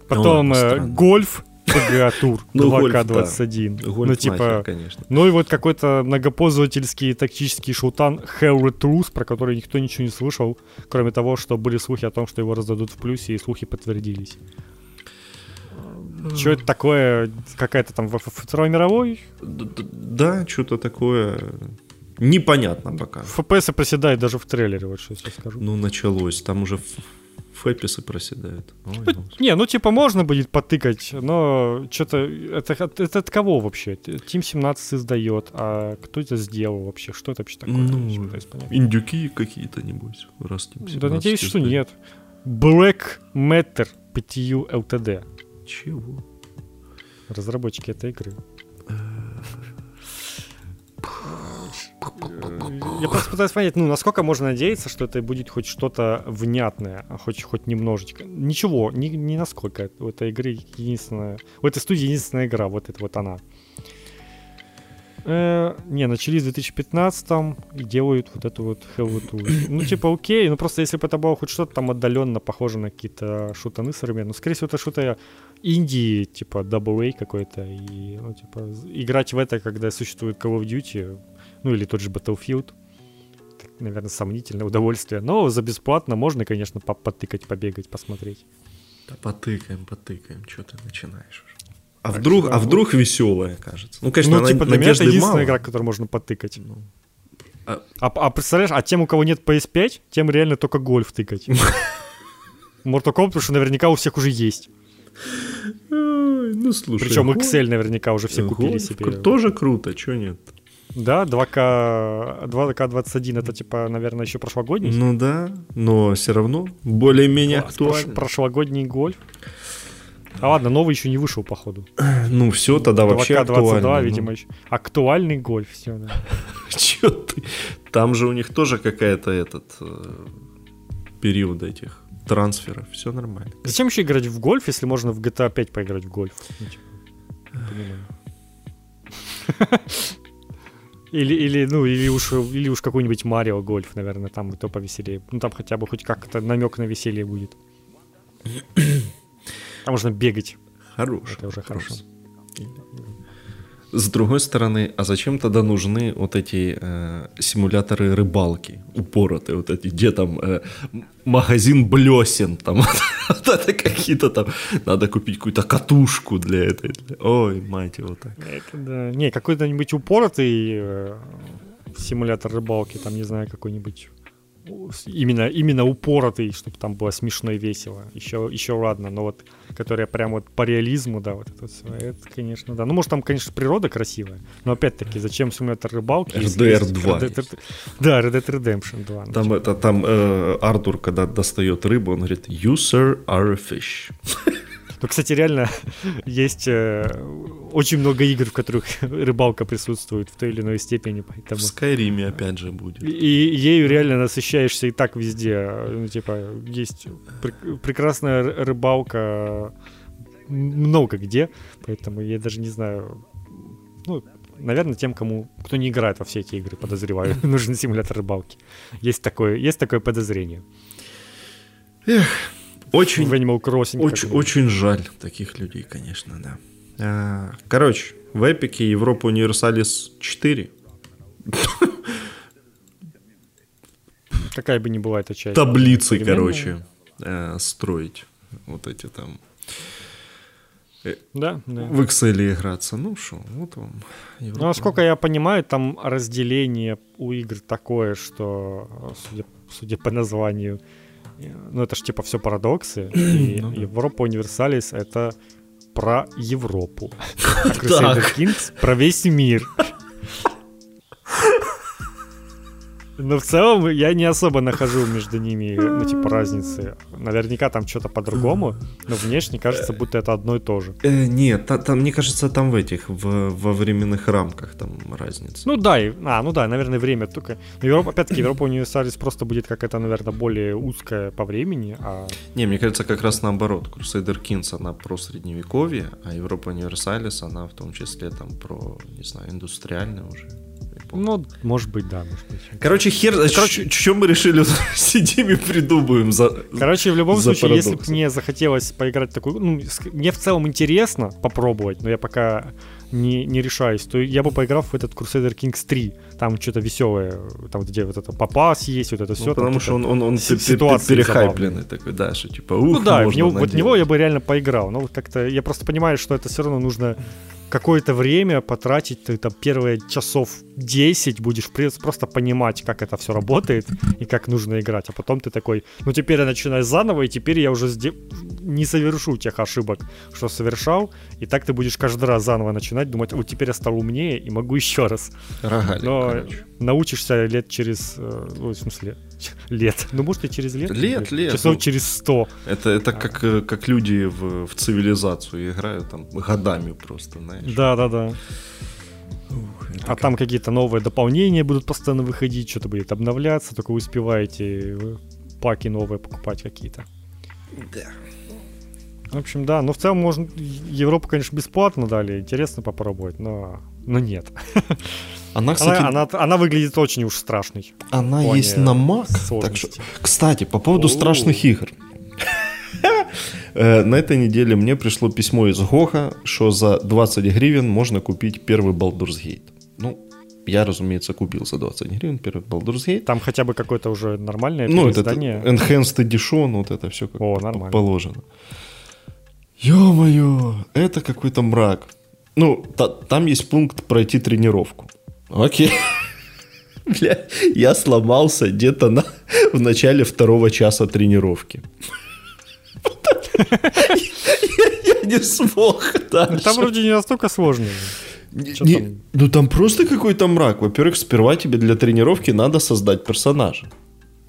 Потом э, гольф. джи ти эй Tour два ка двадцать один. Ну, ну типа, махер, конечно. Ну и вот какой-то многопользовательский тактический шутан Hell Truth, про который никто ничего не слышал, кроме того, что были слухи о том, что его раздадут в плюсе, и слухи подтвердились. Что это такое? Какая-то там во Второй мировой? Да, что-то такое... Непонятно пока. эф пи эс проседает даже в трейлере, вот что я сейчас скажу. Ну, началось, там уже эф пи эс проседают. Ой, не, ну типа можно будет потыкать, но что-то... Это, это от кого вообще? Team семнадцать издает, а кто это сделал вообще? Что это вообще такое? Ну, индюки какие-то, небось, раз Team семнадцать. Да надеюсь, что нет. Black Matter пи ти ю Ltd. Чего? Разработчики этой игры. Я просто пытаюсь понять, ну, насколько можно надеяться, что это будет хоть что-то внятное, хоть, хоть немножечко. Ничего, ни, ни насколько. У этой игры единственная... У этой студии единственная игра, вот это вот она. Э, не, начались в две тысячи пятнадцатом и делают вот эту вот Hell Tour. Ну, типа, окей, ну, просто если бы это было хоть что-то там отдаленно похоже на какие-то шутаны современные, ну, скорее всего, это что-то Индии, типа, дабл эй какой-то, и, ну, типа, играть в это, когда существует Call of Duty... Ну, или тот же Battlefield. Наверное, сомнительное удовольствие. Но за бесплатно можно, конечно, потыкать, побегать, посмотреть. Да потыкаем, потыкаем. Чё ты начинаешь уже? А так вдруг, а вдруг веселое, кажется. Ну, конечно, ну, типа, для меня это единственная мало. Игра, которую можно потыкать. Ну. А... А, а представляешь, а тем, у кого нет пи эс пять, тем реально только гольф тыкать. Mortal Kombat, потому что наверняка у всех уже есть. Ну, слушай. Причем икс эль наверняка уже все купили себе. Тоже круто, чё нет? Да, два ка двадцать один, это, типа, наверное, еще прошлогодний. Ну да, но все равно более-менее актуально. Прошлогодний гольф. А ладно, новый еще не вышел, походу. Ну все, тогда вообще актуально. два ка двадцать два, видимо, еще. Актуальный гольф, все, да. Че ты? Там же у них тоже какая-то этот период этих трансферов, все нормально. Зачем еще играть в гольф, если можно в джи ти эй пять поиграть в гольф? Не понимаю. Или, или, ну, или уж, или уж какой-нибудь Марио Гольф, наверное, там и то повеселее. Ну, там хотя бы хоть как-то намек на веселье будет. Там можно бегать. Хорош. Это уже хорошо. С другой стороны, а зачем тогда нужны вот эти э, симуляторы рыбалки упоротые, вот эти, где там э, магазин блесен, там вот это какие-то там, надо купить какую-то катушку для этой, для... ой, мать его так. Это, да. Не, какой-нибудь упоротый э, симулятор рыбалки, там, не знаю, какой-нибудь, именно, именно упоротый, чтобы там было смешно и весело, еще, еще ладно, но вот... Которая прям вот по реализму, да, вот это все. Это, конечно, да. Ну, может, там, конечно, природа красивая, но опять-таки, зачем симулятор рыбалки? эр дэ эр два. Есть... Да, Red Dead Redemption два. Там, это, там э, Артур, когда достает рыбу, он говорит, you, sir, are a fish. Ну, кстати, реально есть э, очень много игр, в которых рыбалка присутствует в той или иной степени. Поэтому... В Скайриме опять же будет. И ею реально насыщаешься и так везде. Ну, типа, есть пр- прекрасная рыбалка много где, поэтому я даже не знаю... Ну, наверное, тем, кому, кто не играет во все эти игры, подозреваю, нужен симулятор рыбалки. Есть такое, есть такое подозрение. Эх... Очень, в Animal Crossing, очень, очень жаль таких людей, конечно, да. Короче, в Эпике Европа Универсалис четыре. Какая бы ни была эта часть. Таблицы, короче, строить. Вот эти там. Да, да. В Excel играться. Ну шо, вот вам. Европа. Ну, насколько я понимаю, там разделение у игр такое, что, судя, судя по названию... Ну, это ж типа все парадоксы. И ну, да. Европа Универсалис — это про Европу. А Crusader Kings — про весь мир. Но в целом я не особо нахожу между ними, ну, типа, разницы. Наверняка там что-то по-другому, но внешне кажется, будто это одно и то же. Э, нет, та, там, мне кажется, там в этих, в, во временных рамках там разница. Ну да, и, а, ну да, наверное, время только... Европа, опять-таки, Европа Универсалис просто будет какая-то, наверное, более узкая по времени, а... Не, мне кажется, как раз наоборот. Crusader Kings, она про средневековье, а Европа Универсалис, она в том числе там про, не знаю, индустриальное уже. помню. Ну, может быть, да, может быть. Короче, хер, короче, что мы решили, сидим и придумываем за Короче, в любом случае, парадокс. Если бы мне захотелось поиграть в такую... Ну, мне в целом интересно попробовать, но я пока не, не решаюсь, то я бы поиграл в этот Crusader Kings три. Там что-то веселое, там где вот это попас есть, вот это все. Ну, потому что он, он, он перехайпленный такой, да, что типа, ух, ну, да, можно в него, вот в него я бы реально поиграл, но как-то я просто понимаю, что это все равно нужно... какое-то время потратить, ты там первые часов десять будешь просто понимать, как это все работает и как нужно играть, а потом ты такой, ну теперь я начинаю заново, и теперь я уже сде- не совершу тех ошибок, что совершал, и так ты будешь каждый раз заново начинать, думать, вот теперь я стал умнее и могу еще раз. Рогали, но короче. Научишься лет через, ну, в смысле, лет, ну может и через лет, лет, лет. Часов ну, через сто. Это, это а. как, как люди в, в цивилизацию играют там годами просто, знаешь. Да, да, да. Ух, а как... там какие-то новые дополнения будут постоянно выходить, что-то будет обновляться, только вы успеваете паки новые покупать какие-то. Да. В общем, да, но в целом можно... Европу, конечно, бесплатно дали, интересно попробовать, но, но нет. Она, кстати, она, она, она выглядит очень уж страшной. Она есть на Mac. Так что, кстати, по поводу О-о-о. страшных игр. На этой неделе мне пришло письмо из Гоха, что за двадцать гривен можно купить первый Baldur's Gate. Ну, я, разумеется, купил за двадцать гривен первый Baldur's Gate. Там хотя бы какое-то уже нормальное переиздание. Ну, это Enhanced Edition, вот это все как О, положено. Ё-моё, это какой-то мрак. Ну, та- там есть пункт пройти тренировку. Окей. Бля, я сломался где-то на, в начале второго часа тренировки. Я, я не смог дальше. Ну, там вроде не настолько сложно. Не, там? Ну там просто какой-то мрак. Во-первых, сперва тебе для тренировки надо создать персонажа.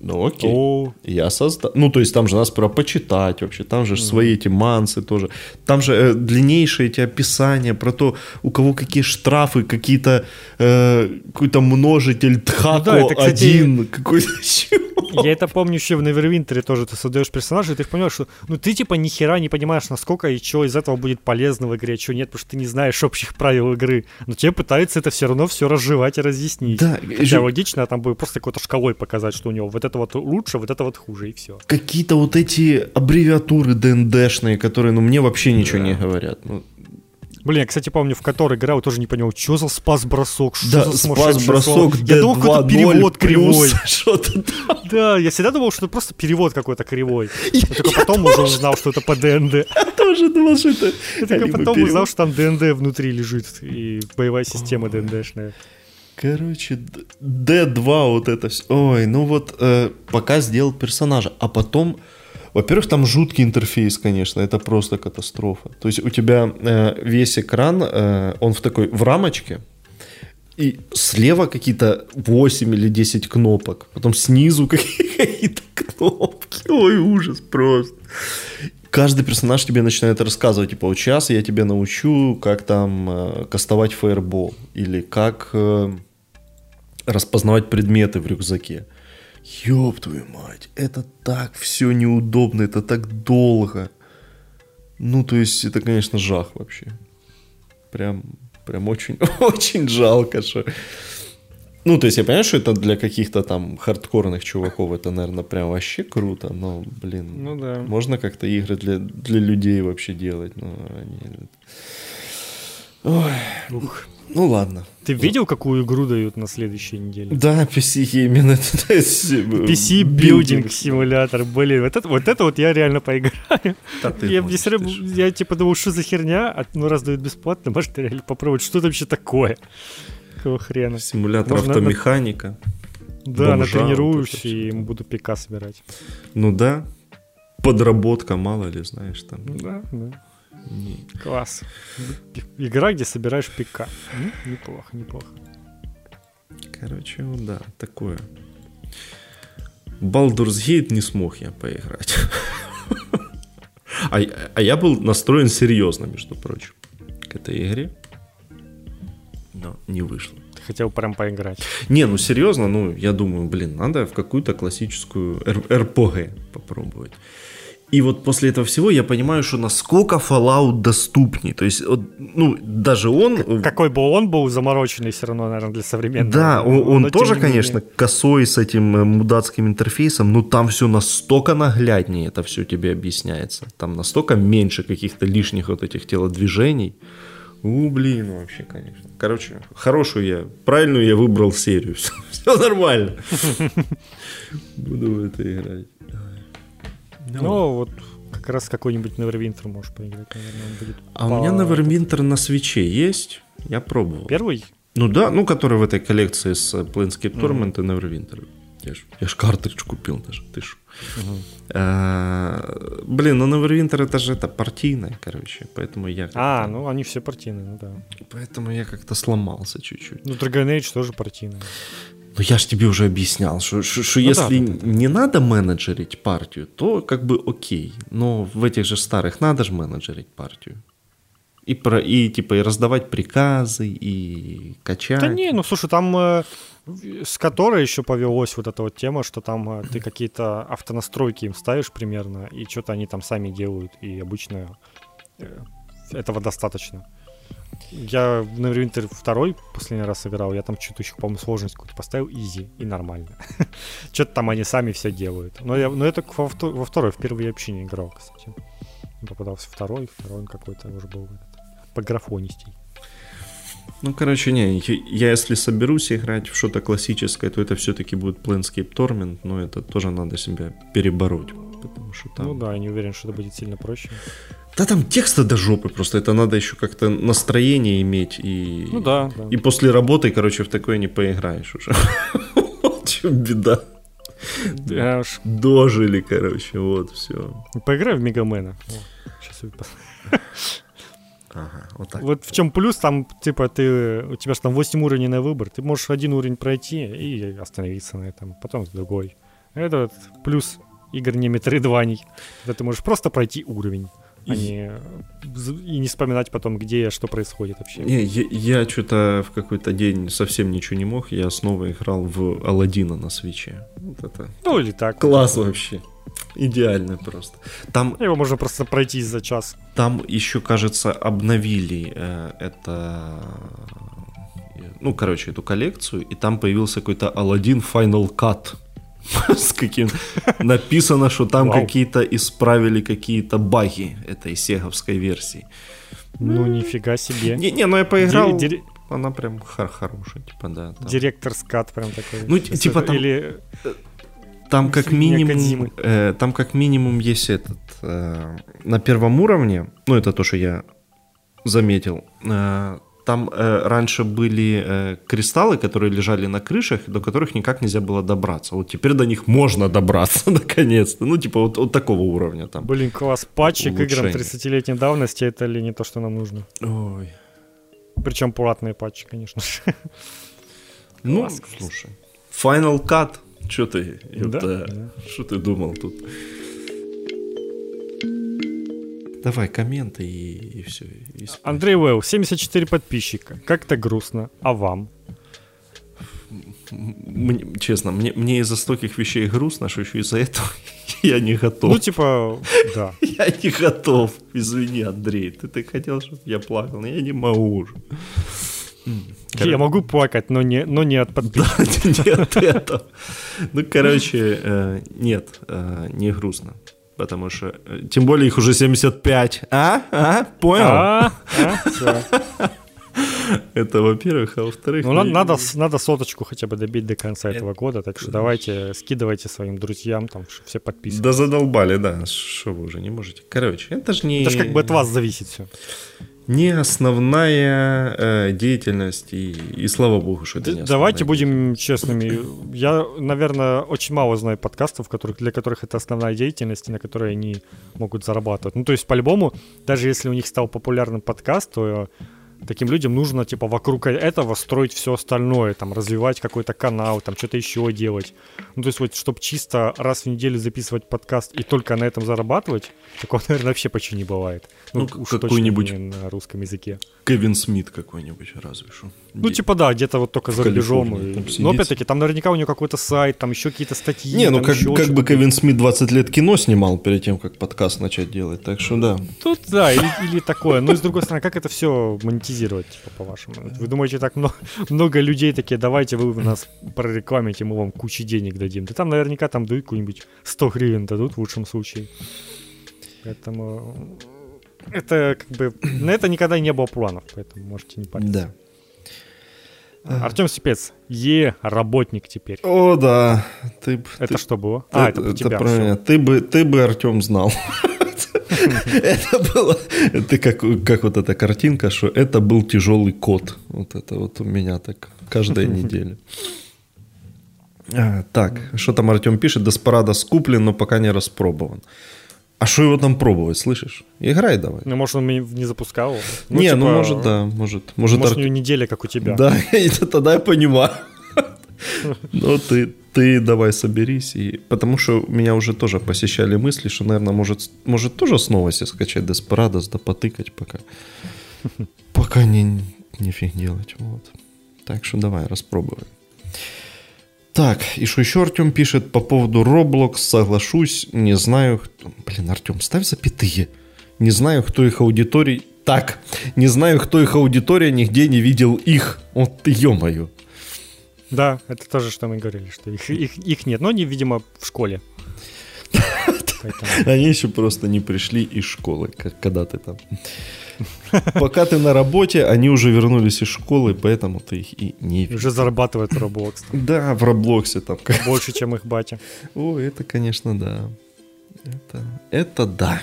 Ну окей, О. я создал. Ну то есть там же надо сперва почитать вообще. Там же mm. свои эти мансы тоже. Там же э, длиннейшие эти описания про то, у кого какие штрафы, какие-то э, какой-то множитель Тхако ну, да, это, один кстати... какой-то чего. Я это помню еще в Neverwinter тоже. Ты создаешь персонажа, и ты понимаешь, что ну ты типа ни хера не понимаешь, насколько и что из этого будет полезно в игре, а что нет, потому что ты не знаешь общих правил игры. Но тебе пытаются это все равно все разжевать и разъяснить. Да, хотя же... логично, а там бы просто какой-то шкалой показать, что у него вот это вот лучше, вот это вот хуже, и все. Какие-то вот эти аббревиатуры ДНДшные, которые, ну, мне вообще ничего да. не говорят. Ну... Блин, я, кстати, помню, в который играл, тоже не понял, что за спас-бросок, что да, за смашенный бросок. Я Д2, думал, какой-то перевод кривой. Да, я всегда думал, что это просто перевод какой-то кривой. Я, я только я потом тоже... уже узнал, что это по ДНД. Я тоже думал, что это... Я только потом перевод. Узнал, что там ДНД внутри лежит, и боевая система О. ДНДшная. Короче, ди два вот это все. Ой, ну вот э, пока сделал персонажа. А потом, во-первых, там жуткий интерфейс, конечно. Это просто катастрофа. То есть у тебя э, весь экран, э, он в такой, в рамочке. И слева какие-то восемь или десять кнопок. Потом снизу какие-то кнопки. Ой, ужас просто. Каждый персонаж тебе начинает рассказывать, типа, вот сейчас я тебя научу, как там э, кастовать фаербол. Или как... Э, распознавать предметы в рюкзаке. Ёб твою мать, это так все неудобно, это так долго. Ну, то есть, это, конечно, жах вообще. Прям, прям очень, очень жалко, что... Ну, то есть, я понимаю, что это для каких-то там хардкорных чуваков, это, наверное, прям вообще круто, но, блин, ну, да. можно как-то игры для, для людей вообще делать, но они... Ой, ух... Ну ладно. Ты видел, какую игру дают на следующей неделе? Да, пи си именно. пи си Building симулятор, блин. Вот это, вот это вот я реально поиграю. Да, я, можешь, я, я типа думал, что за херня? А, ну раз дают бесплатно, может реально попробовать. Что это вообще такое? Какого хрена? Симулятор Можно автомеханика. На... Да, натренируюсь и ему буду пи ка собирать. Ну да. Подработка, мало ли, знаешь там. Да, да. Не. Класс. Игра, где собираешь пи ка. Ну, неплохо, неплохо. Короче, ну да, такое. Baldur's Gate не смог я поиграть. а, а я был настроен серьезно, между прочим, к этой игре. Но не вышло. Ты хотел прям поиграть? Не, ну серьезно, ну я думаю, блин, надо в какую-то классическую эр пи джи попробовать. И вот после этого всего я понимаю, что насколько Fallout доступней. То есть, ну, даже он... Какой бы он был замороченный все равно, наверное, для современного. Да, он, он но, тоже, конечно, косой с этим мудацким интерфейсом, но там все настолько нагляднее, это все тебе объясняется. Там настолько меньше каких-то лишних вот этих телодвижений. У, блин, вообще, конечно. Короче, хорошую я, правильную я выбрал серию. Все, все нормально. Буду в это играть. Ну, ну, вот как раз какой-нибудь Neverwinter можешь поиграть, наверное, он будет. А по... у меня Neverwinter на свече есть, я пробовал. Первый? Ну да, ну который в этой коллекции с Planescape Torment mm-hmm. и Neverwinter. Я ж, я ж картридж купил даже, ты ж. Mm-hmm. А, блин, ну Neverwinter это же это партийная, короче, поэтому я... Как-то... А, ну они все партийные, ну да. Поэтому я как-то сломался чуть-чуть. Ну Dragon Age тоже партийная. Но я ж тебе уже объяснял, что, что, что ну, если да, да, да. не надо менеджерить партию, то как бы окей. Но в этих же старых надо же менеджерить партию. И, про, и типа и раздавать приказы, и качать. Да не, ну слушай, там э, с которой еще повелось вот эта вот тема, что там э, ты какие-то автонастройки им ставишь примерно, и что-то они там сами делают, и обычно э, этого достаточно. Я в Neverwinter второй последний раз играл, я там что-то еще, по-моему, сложность какую-то поставил, easy и нормально. Что-то там они сами все делают. Но я, но это во второй, в первый я вообще не играл, кстати. Попадался второй, второй он какой-то уже был по графонистей. Ну, короче, не, я если соберусь играть в что-то классическое, то это все-таки будет Planescape Torment, но это тоже надо себя перебороть, потому что там... Ну да, я не уверен, что это будет сильно проще. Да там текста до жопы просто, это надо еще как-то настроение иметь и, ну, да, да. и после работы, короче, в такое не поиграешь уже. Вот в чем беда. Дожили, короче, вот все. Поиграй в Мегамена. Ага, вот так. Вот в чем плюс, там, типа, ты, у тебя же там восемь уровней на выбор, ты можешь один уровень пройти и остановиться на этом, потом с другой. Это вот плюс игр не метроидваний, когда ты можешь просто пройти уровень. А не, и не вспоминать потом, где, что происходит вообще. Не, я, я что-то в какой-то день совсем ничего не мог. Я снова играл в Аладдина на свече. Вот это. Ну или так. Класс вот. Вообще. Идеально просто. Там, его можно просто пройти за час. Там еще, кажется, обновили э, это... Ну, короче, эту коллекцию. И там появился какой-то Аладдин Final Cut. С каким написано, что там Вау. какие-то исправили какие-то баги этой сеговской версии. Ну нифига себе. Не, не, ну я поиграл. Дир- дир- Она прям хор- хорошая, типа да. Там. Директор скат прям такой. Ну т- типа там. Или... Там как минимум, э, там как минимум есть этот э, на первом уровне. Ну это то, что я заметил. Э, Там э, раньше были э, кристаллы, которые лежали на крышах, до которых никак нельзя было добраться. Вот теперь до них можно добраться наконец-то. Ну, типа вот, вот такого уровня там. Блин, класс, патчи к играм тридцатилетней давности, это ли не то, что нам нужно? Ой. Причем платные патчи, конечно же. Ну, класс, слушай, Final Cut, что ты, да? Это, да. Что ты думал тут? Давай, комменты и, и все. И Андрей Уэлл, семьдесят четыре подписчика. Как-то грустно. А вам? Мне, честно, мне, мне из-за стольких вещей грустно, что еще из-за этого я не готов. Ну, типа, да. Я не готов. Извини, Андрей. Ты, ты хотел, чтобы я плакал, но я не могу уже. Короче. Я могу плакать, но не, но не от подписчиков. Да, не от этого. Ну, короче, нет, не грустно. Потому что, тем более, их уже семьдесят пять. А? А? Понял? А? А? Все. Это, во-первых, а во-вторых... Ну, надо, надо, надо соточку хотя бы добить до конца этого года, так что давайте, скидывайте своим друзьям, там, все подписывайтесь. Да задолбали, да, что вы уже не можете. Короче, это же не... Это же как бы от вас зависит все. Не основная э, деятельность, и, и слава богу, что это не основная. Давайте будем честными. Я, наверное, очень мало знаю подкастов, которых, для которых это основная деятельность, на которой они могут зарабатывать. Ну, то есть, по-любому, даже если у них стал популярным подкаст, то таким людям нужно, типа, вокруг этого строить все остальное, там, развивать какой-то канал, там, что-то еще делать. Ну, то есть, вот, чтобы чисто раз в неделю записывать подкаст и только на этом зарабатывать, такого, наверное, вообще почти не бывает. Ну, ну уж какой-нибудь на русском языке. Кевин Смит какой-нибудь, разве что. Ну, типа, да, где-то вот только в за рубежом. И... Но, опять-таки, там наверняка у него какой-то сайт, там еще какие-то статьи. Не, ну, как, как бы Кевин Смит двадцать лет кино снимал перед тем, как подкаст начать делать, так что да. Тут, да, или, или такое. Ну, и с другой стороны, как это все монетизировать, типа, по-вашему? Вы думаете, так много, много людей такие, давайте вы нас прорекламите, мы вам кучу денег дадим. Да там наверняка там дают какую-нибудь сто гривен дадут в лучшем случае. Поэтому это как бы... На это никогда не было планов, поэтому можете не париться. Да. Артём Сипец, е работник теперь. О, да. Ты б, это ты, что было? Ты, а, это, это тебя, про тебя. Ты бы, ты бы, Артём, знал. Это было... Это как, как вот эта картинка, что это был тяжелый кот. Вот это вот у меня так каждая неделя. А, так, что там Артём пишет? Деспарадо скуплен, но пока не распробован. А что его там пробовать, слышишь? Играй давай. Ну, может, он не запускал? Ну, не, типа, ну, может, да, может. Может, может Ар... у него неделя, как у тебя. Да, тогда я понимаю. Ну, ты, ты давай соберись. И... Потому что меня уже тоже посещали мысли, что, наверное, может, может тоже снова себе скачать Desperados, да потыкать пока. Пока не, не фиг делать. Вот. Так что давай, распробуем. Так, и что еще Артем пишет по поводу Roblox, соглашусь, не знаю, кто... Блин, Артем, ставь запятые. Не знаю, кто их аудиторий... Так, не знаю, кто их аудитория, нигде не видел их. Вот, ё-моё. Да, это тоже, что мы говорили, что их, их, их нет, но они, видимо, в школе. Они еще просто не пришли из школы, когда ты там. Пока ты на работе, они уже вернулись из школы, поэтому ты их и не видишь. Уже зарабатывают в Roblox. Да, в Roblox там. Больше, чем их батя. О, это, конечно, да. Это, это да.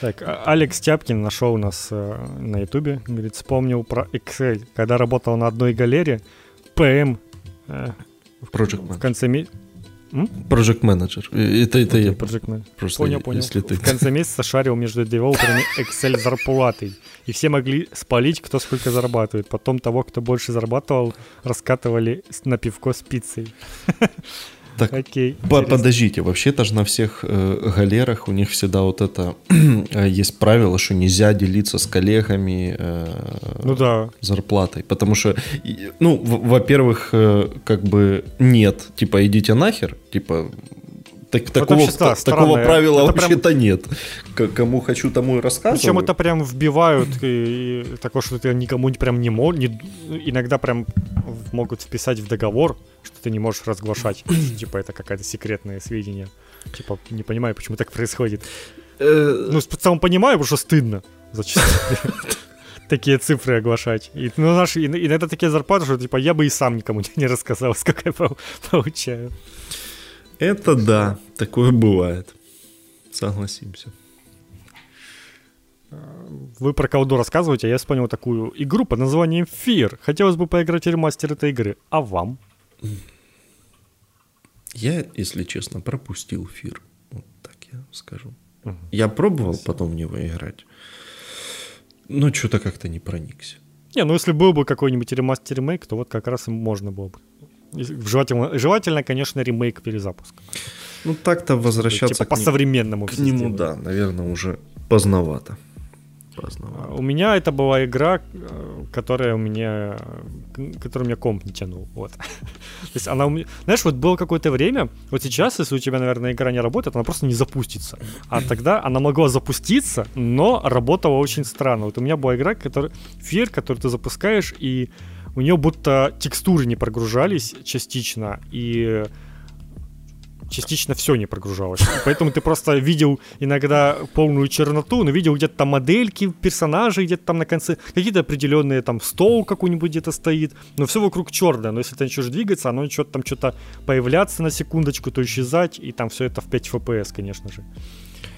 Так, Алекс Тяпкин нашел у нас э, на Ютубе. Говорит, вспомнил про Excel. Когда работал на одной галере, ПМ э, Project в конце месяца. М? Project Manager. Это, это okay, я Project Man. Просто понял, я, понял. Если ты... В конце месяца шарил между девелоперами Excel зарплатой. И все могли спалить, кто сколько зарабатывает. Потом того, кто больше зарабатывал, раскатывали на пивко с пиццей. Так, окей, подождите, вообще-то же на всех э, галерах у них всегда вот это есть правило, что нельзя делиться с коллегами э, ну, да. зарплатой, потому что, ну, в- во-первых, э, как бы нет, типа, идите нахер, типа, так, такого, вообще, да, такого правила это вообще-то прям... нет, К- кому хочу, тому и рассказываю. Причем это прям вбивают, и, и такое, что ты никому прям не можешь, не... иногда прям могут вписать в договор, что ты не можешь разглашать, типа это какая-то секретное сведение. Типа не понимаю, почему так происходит. Ну, в целом понимаю, потому что стыдно зачастую такие цифры оглашать. И иногда такие зарплаты, что типа я бы и сам никому не рассказал, сколько я получаю. Это да, такое бывает. Согласимся. Вы про колду рассказываете, а я вспомнил такую игру под названием Fear. Хотелось бы поиграть в ремастер этой игры. А вам? Я, если честно, пропустил эфир. Вот так я скажу. Угу. Я пробовал Спасибо. Потом в него играть, но что-то как-то не проникся. Не, ну если был бы какой-нибудь ремастер-ремейк, то вот как раз и можно было бы. Желательно, желательно, конечно, ремейк перезапуска. Ну так-то возвращаться типа, к, по-современному к, к нему, да, наверное, уже поздновато. Поздновато. У меня это была игра, которая у меня, которую у меня комп не тянул. Вот. То есть она у меня, знаешь, вот было какое-то время, вот сейчас, если у тебя, наверное, игра не работает, она просто не запустится. А тогда она могла запуститься, но работала очень странно. Вот у меня была игра, которая, Fear, которую ты запускаешь, и у нее будто текстуры не прогружались частично, и... Частично все не прогружалось. Поэтому ты просто видел иногда полную черноту, но видел где-то там модельки персонажей, где-то там на конце какие-то определенные там стол какой-нибудь где-то стоит. Но все вокруг черное. Но если ты начнешь двигаться, оно что-то там что-то появляться на секундочку, то исчезать. И там все это в пять эф пи эс, конечно же.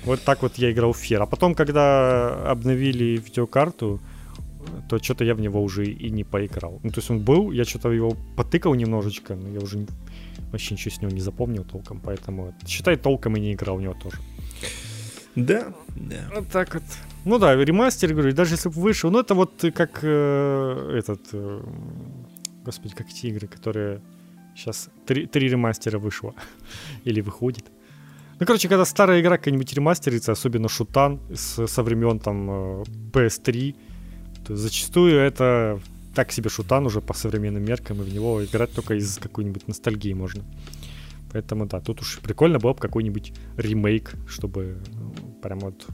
Вот так вот я играл в Fear. А потом, когда обновили видеокарту, то что-то я в него уже и не поиграл. Ну, то есть он был, я что-то его потыкал немножечко, но я уже... Вообще ничего с него не запомнил толком, поэтому считай, толком и не играл у него тоже. Да, да. Вот так вот. Ну да, ремастер, говорю, даже если бы вышел. Ну это вот как э, этот... Э, господи, как те игры, которые... Сейчас три, три ремастера вышло. Или выходит. Ну, короче, когда старая игра какая-нибудь ремастерится, особенно шутан с, со времен там пи эс три, то зачастую это так себе шутан уже по современным меркам, и в него играть только из какой-нибудь ностальгии можно. Поэтому да, тут уж прикольно было бы какой-нибудь ремейк, чтобы прям вот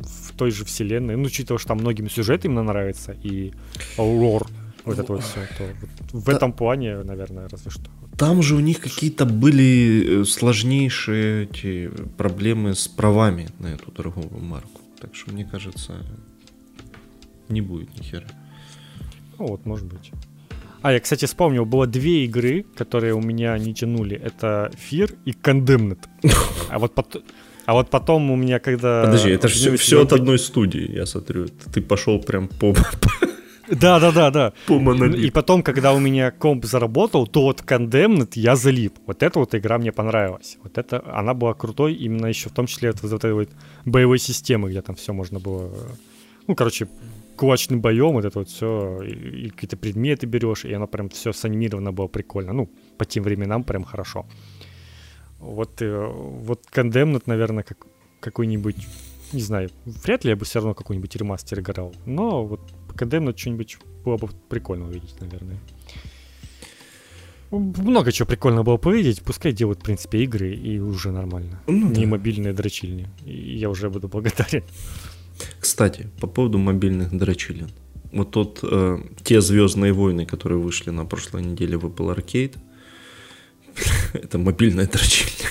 в той же вселенной, ну, учитывая, что там многим сюжет именно нравится, и аурор, вот это вот все, то вот в да. этом плане, наверное, разве что. Там же у них какие-то были сложнейшие эти проблемы с правами на эту торговую марку. Так что, мне кажется, не будет ни хера. Ну вот, может быть. А, я, кстати, вспомнил, было две игры, которые у меня не тянули. Это Fear и Condemned. А вот потом... А вот потом у меня, когда... Подожди, это же все, все от одной студии, я смотрю. Ты пошел прям по... Да-да-да. И, и потом, когда у меня комп заработал, то вот Condemned я залип. Вот эта вот игра мне понравилась. Вот это, она была крутой именно еще в том числе вот, вот этой вот боевой системы, где там все можно было... Ну, короче, кулачным боем вот это вот все. И, и какие-то предметы берешь, и она прям все санимировано было прикольно. Ну, по тем временам прям хорошо. Вот, вот Condemned, наверное, как, какой-нибудь, не знаю, вряд ли я бы все равно какой-нибудь ремастер играл, но вот Condemned что-нибудь было бы прикольно увидеть, наверное. Много чего прикольного было бы увидеть, пускай делают, в принципе, игры, и уже нормально. Ну, не да. мобильные дрочильни, и я уже буду благодарен. Кстати, по поводу мобильных дрочилин. Вот тот, э, те «Звездные войны», которые вышли на прошлой неделе в Apple Arcade, это мобильная дрочильня.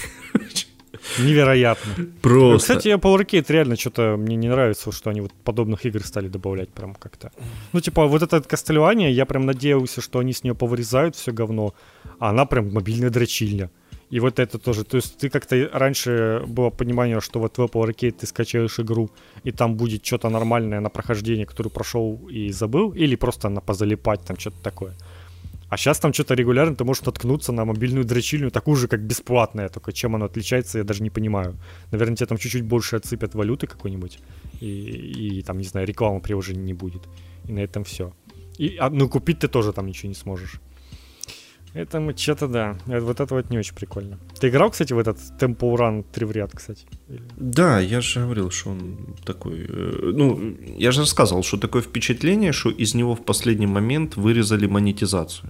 Невероятно. Просто. Кстати, Apple Arcade реально что-то мне не нравится, что они вот подобных игр стали добавлять прям как-то. Ну, типа, вот эта Castlevania, я прям надеялся, что они с нее повырезают все говно, а она прям мобильная дрочильня. И вот это тоже. То есть ты как-то раньше было понимание, что вот в Apple Arcade ты скачаешь игру, и там будет что-то нормальное на прохождение, которую прошел и забыл, или просто на позалипать, там что-то такое. А сейчас там что-то регулярно ты можешь наткнуться на мобильную дрочильню, такую же, как бесплатная, только чем она отличается, я даже не понимаю. Наверное, тебе там чуть-чуть больше отсыпят валюты какой-нибудь, и, и там, не знаю, рекламы приложений не будет. И на этом все. И, а, ну, купить ты тоже там ничего не сможешь. Это что-то, да, вот это вот не очень прикольно. Ты играл, кстати, в этот Temple Run три в ряд, кстати? Да, я же говорил, что он такой... Ну, я же рассказывал, что такое впечатление, что из него в последний момент вырезали монетизацию.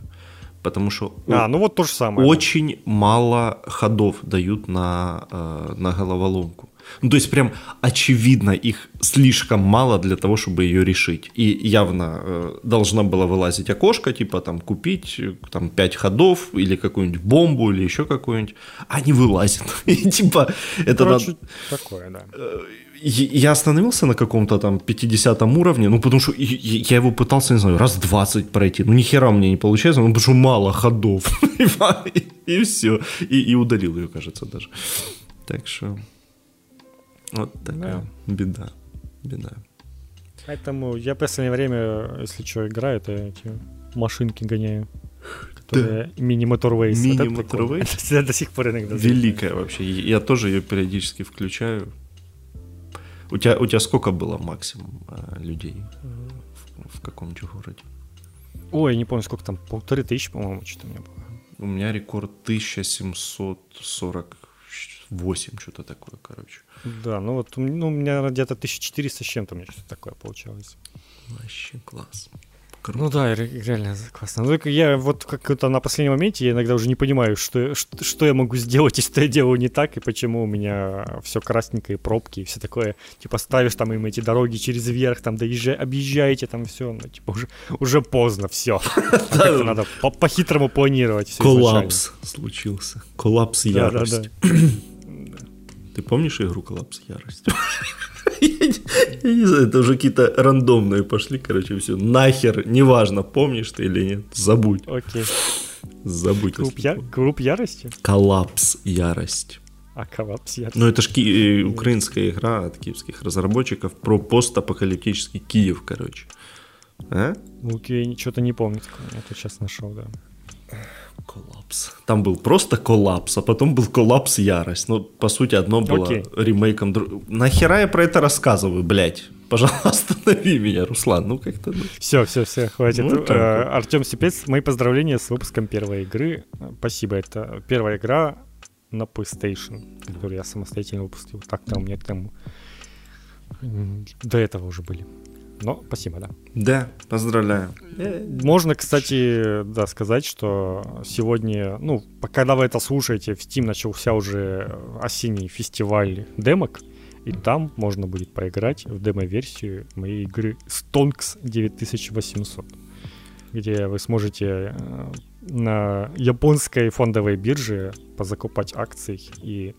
Потому что а, о... ну вот то же самое, очень да. мало ходов дают на, на головоломку. Ну, то есть прям очевидно, их слишком мало для того, чтобы ее решить. И явно э, должна была вылазить окошко, типа там купить там, пять ходов или какую-нибудь бомбу или еще какую-нибудь, а не вылазит. И типа это короче, на... такое, да. Я остановился на каком-то там пятидесятом уровне, ну потому что я его пытался, не знаю, раз двадцать пройти, ну нихера мне не получается, ну потому что мало ходов. И все. И удалил ее, кажется, даже. Так что... Вот такая да. беда, беда. Поэтому я в последнее время, если что, играю, то эти машинки гоняю, которые да. мини-моторвейс. Мини-моторвейс? Я до сих пор иногда знаю. Великая вообще, я тоже ее периодически включаю. У тебя, у тебя сколько было максимум людей в, в каком-нибудь городе? Ой, не помню, сколько там, полторы тысячи, по-моему, что-то у меня было. У меня рекорд тысяча семьсот сорок. восемь, что-то такое, короче. Да, ну вот ну, у меня где-то тысяча четыреста с чем-то у меня что-то такое получалось. Вообще класс. Круто. Ну да, реально классно. Но только я вот как-то на последнем моменте, я иногда уже не понимаю, что, что я могу сделать, если я делаю не так, и почему у меня все красненько, и пробки, и все такое. Типа ставишь там им эти дороги через верх, там доезжай, объезжаете там все, ну типа уже, уже поздно все. Как-то надо по-хитрому планировать. Коллапс случился. Коллапс ярости. Ты помнишь игру «Коллапс ярости»? Я не знаю, это уже какие-то рандомные пошли, короче, все. Нахер, неважно, помнишь ты или нет, забудь. Окей. Забудь. Групп ярости? «Коллапс ярость». А «Коллапс ярость». Ну, это ж украинская игра от киевских разработчиков про постапокалиптический Киев, короче. Окей, что-то не помню. Я тут сейчас нашел, да. Коллапс. Там был просто коллапс, а потом был коллапс ярость. Ну, по сути, одно было окей. ремейком другого. Нахера я про это рассказываю, блядь? Пожалуйста, останови меня, Руслан. Ну как-то. Ну. Все, все, все, хватит. Ну, а, Артем Сипец, мои поздравления с выпуском первой игры. Спасибо, это первая игра на PlayStation, которую я самостоятельно выпустил. Так-то у меня там до этого уже были. Но спасибо, да. Да, поздравляю. Можно, кстати, да, сказать, что сегодня, ну, когда вы это слушаете, в Steam начался уже осенний фестиваль демок, и там можно будет поиграть в демо-версию моей игры Stonks девять тысяч восемьсот, где вы сможете на японской фондовой бирже позакупать акции и...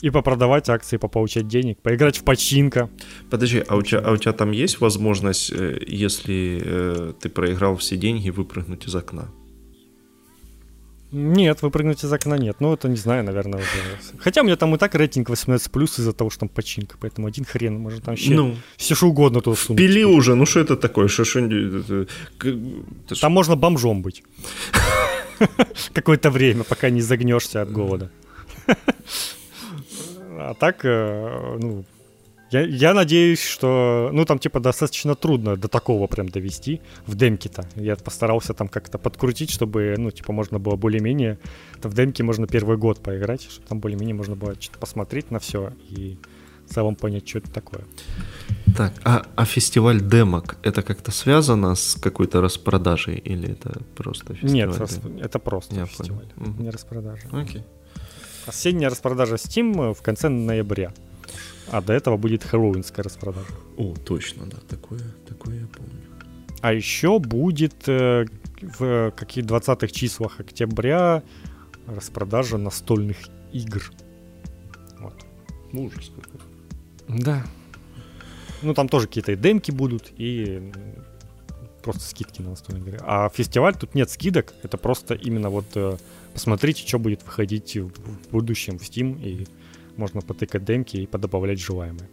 И попродавать акции, пополучать денег, поиграть в починка. Подожди, а у, тебя, а у тебя там есть возможность, если э, ты проиграл все деньги, выпрыгнуть из окна? Нет, выпрыгнуть из окна нет. Ну, это не знаю, наверное, уже. Хотя у меня там и так рейтинг восемнадцать плюс из-за того, что там починка. Поэтому один хрен, может, там вообще ну, все что угодно туда сунуть. Пили уже, ну что это такое? Шо, шо... Там можно бомжом быть. Какое-то время, пока не загнешься от голода. А так, ну, я, я надеюсь, что, ну, там, типа, достаточно трудно до такого прям довести в демке-то. Я постарался там как-то подкрутить, чтобы, ну, типа, можно было более-менее, там, в демке можно первый год поиграть, чтобы там более-менее можно было что-то посмотреть на все и в целом понять, что это такое. Так, а, а фестиваль демок, это как-то связано с какой-то распродажей или это просто фестиваль? Нет, это просто я фестиваль, угу. Не распродажа. Окей. Осенняя распродажа Steam в конце ноября. А до этого будет хэллоуинская распродажа. О, точно, да, такое, такое я помню. А еще будет э, в каких двадцатых числах октября распродажа настольных игр. Вот. Ну, ужас какой. Да. Ну, там тоже какие-то и демки будут, и просто скидки на настольные игры. А фестиваль, тут нет скидок, это просто именно вот... Посмотрите, что будет выходить в будущем в Steam, и можно потыкать демки и подобавлять желаемые.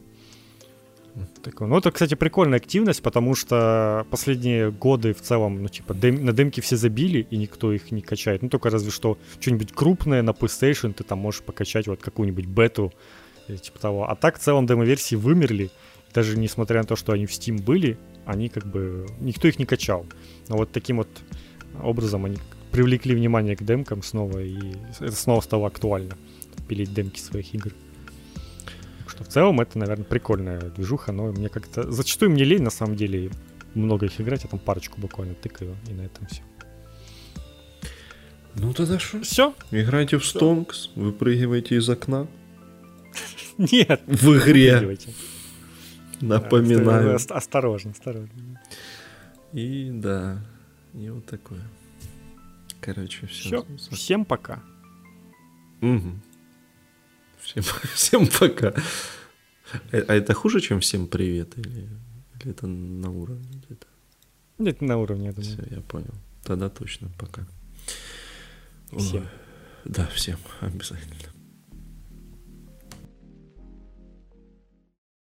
Так, ну, это, кстати, прикольная активность, потому что последние годы в целом, ну, типа, дем, на демки все забили, и никто их не качает. Ну, только разве что что-нибудь крупное на PlayStation ты там можешь покачать вот какую-нибудь бету или типа того. А так в целом демо-версии вымерли, даже несмотря на то, что они в Steam были, они как бы... Никто их не качал. Но вот таким вот образом они... Привлекли внимание к демкам снова, и это снова стало актуально, пилить демки своих игр. Так что в целом это, наверное, прикольная движуха, но мне как-то... Зачастую мне лень, на самом деле, много их играть, я там парочку буквально тыкаю, и на этом все. Ну тогда что? Все? Играйте в Stonks, выпрыгивайте из окна. Нет! В игре! Напоминаю. Осторожно, осторожно. И да, и вот такое. Короче, все. все. Всем пока. Угу. Всем, всем пока. А это хуже, чем всем привет? Или, или это на уровне? Где-то? Нет, на уровне, я думаю. Все, я понял. Тогда точно пока. Всем. Ой. Да, всем обязательно.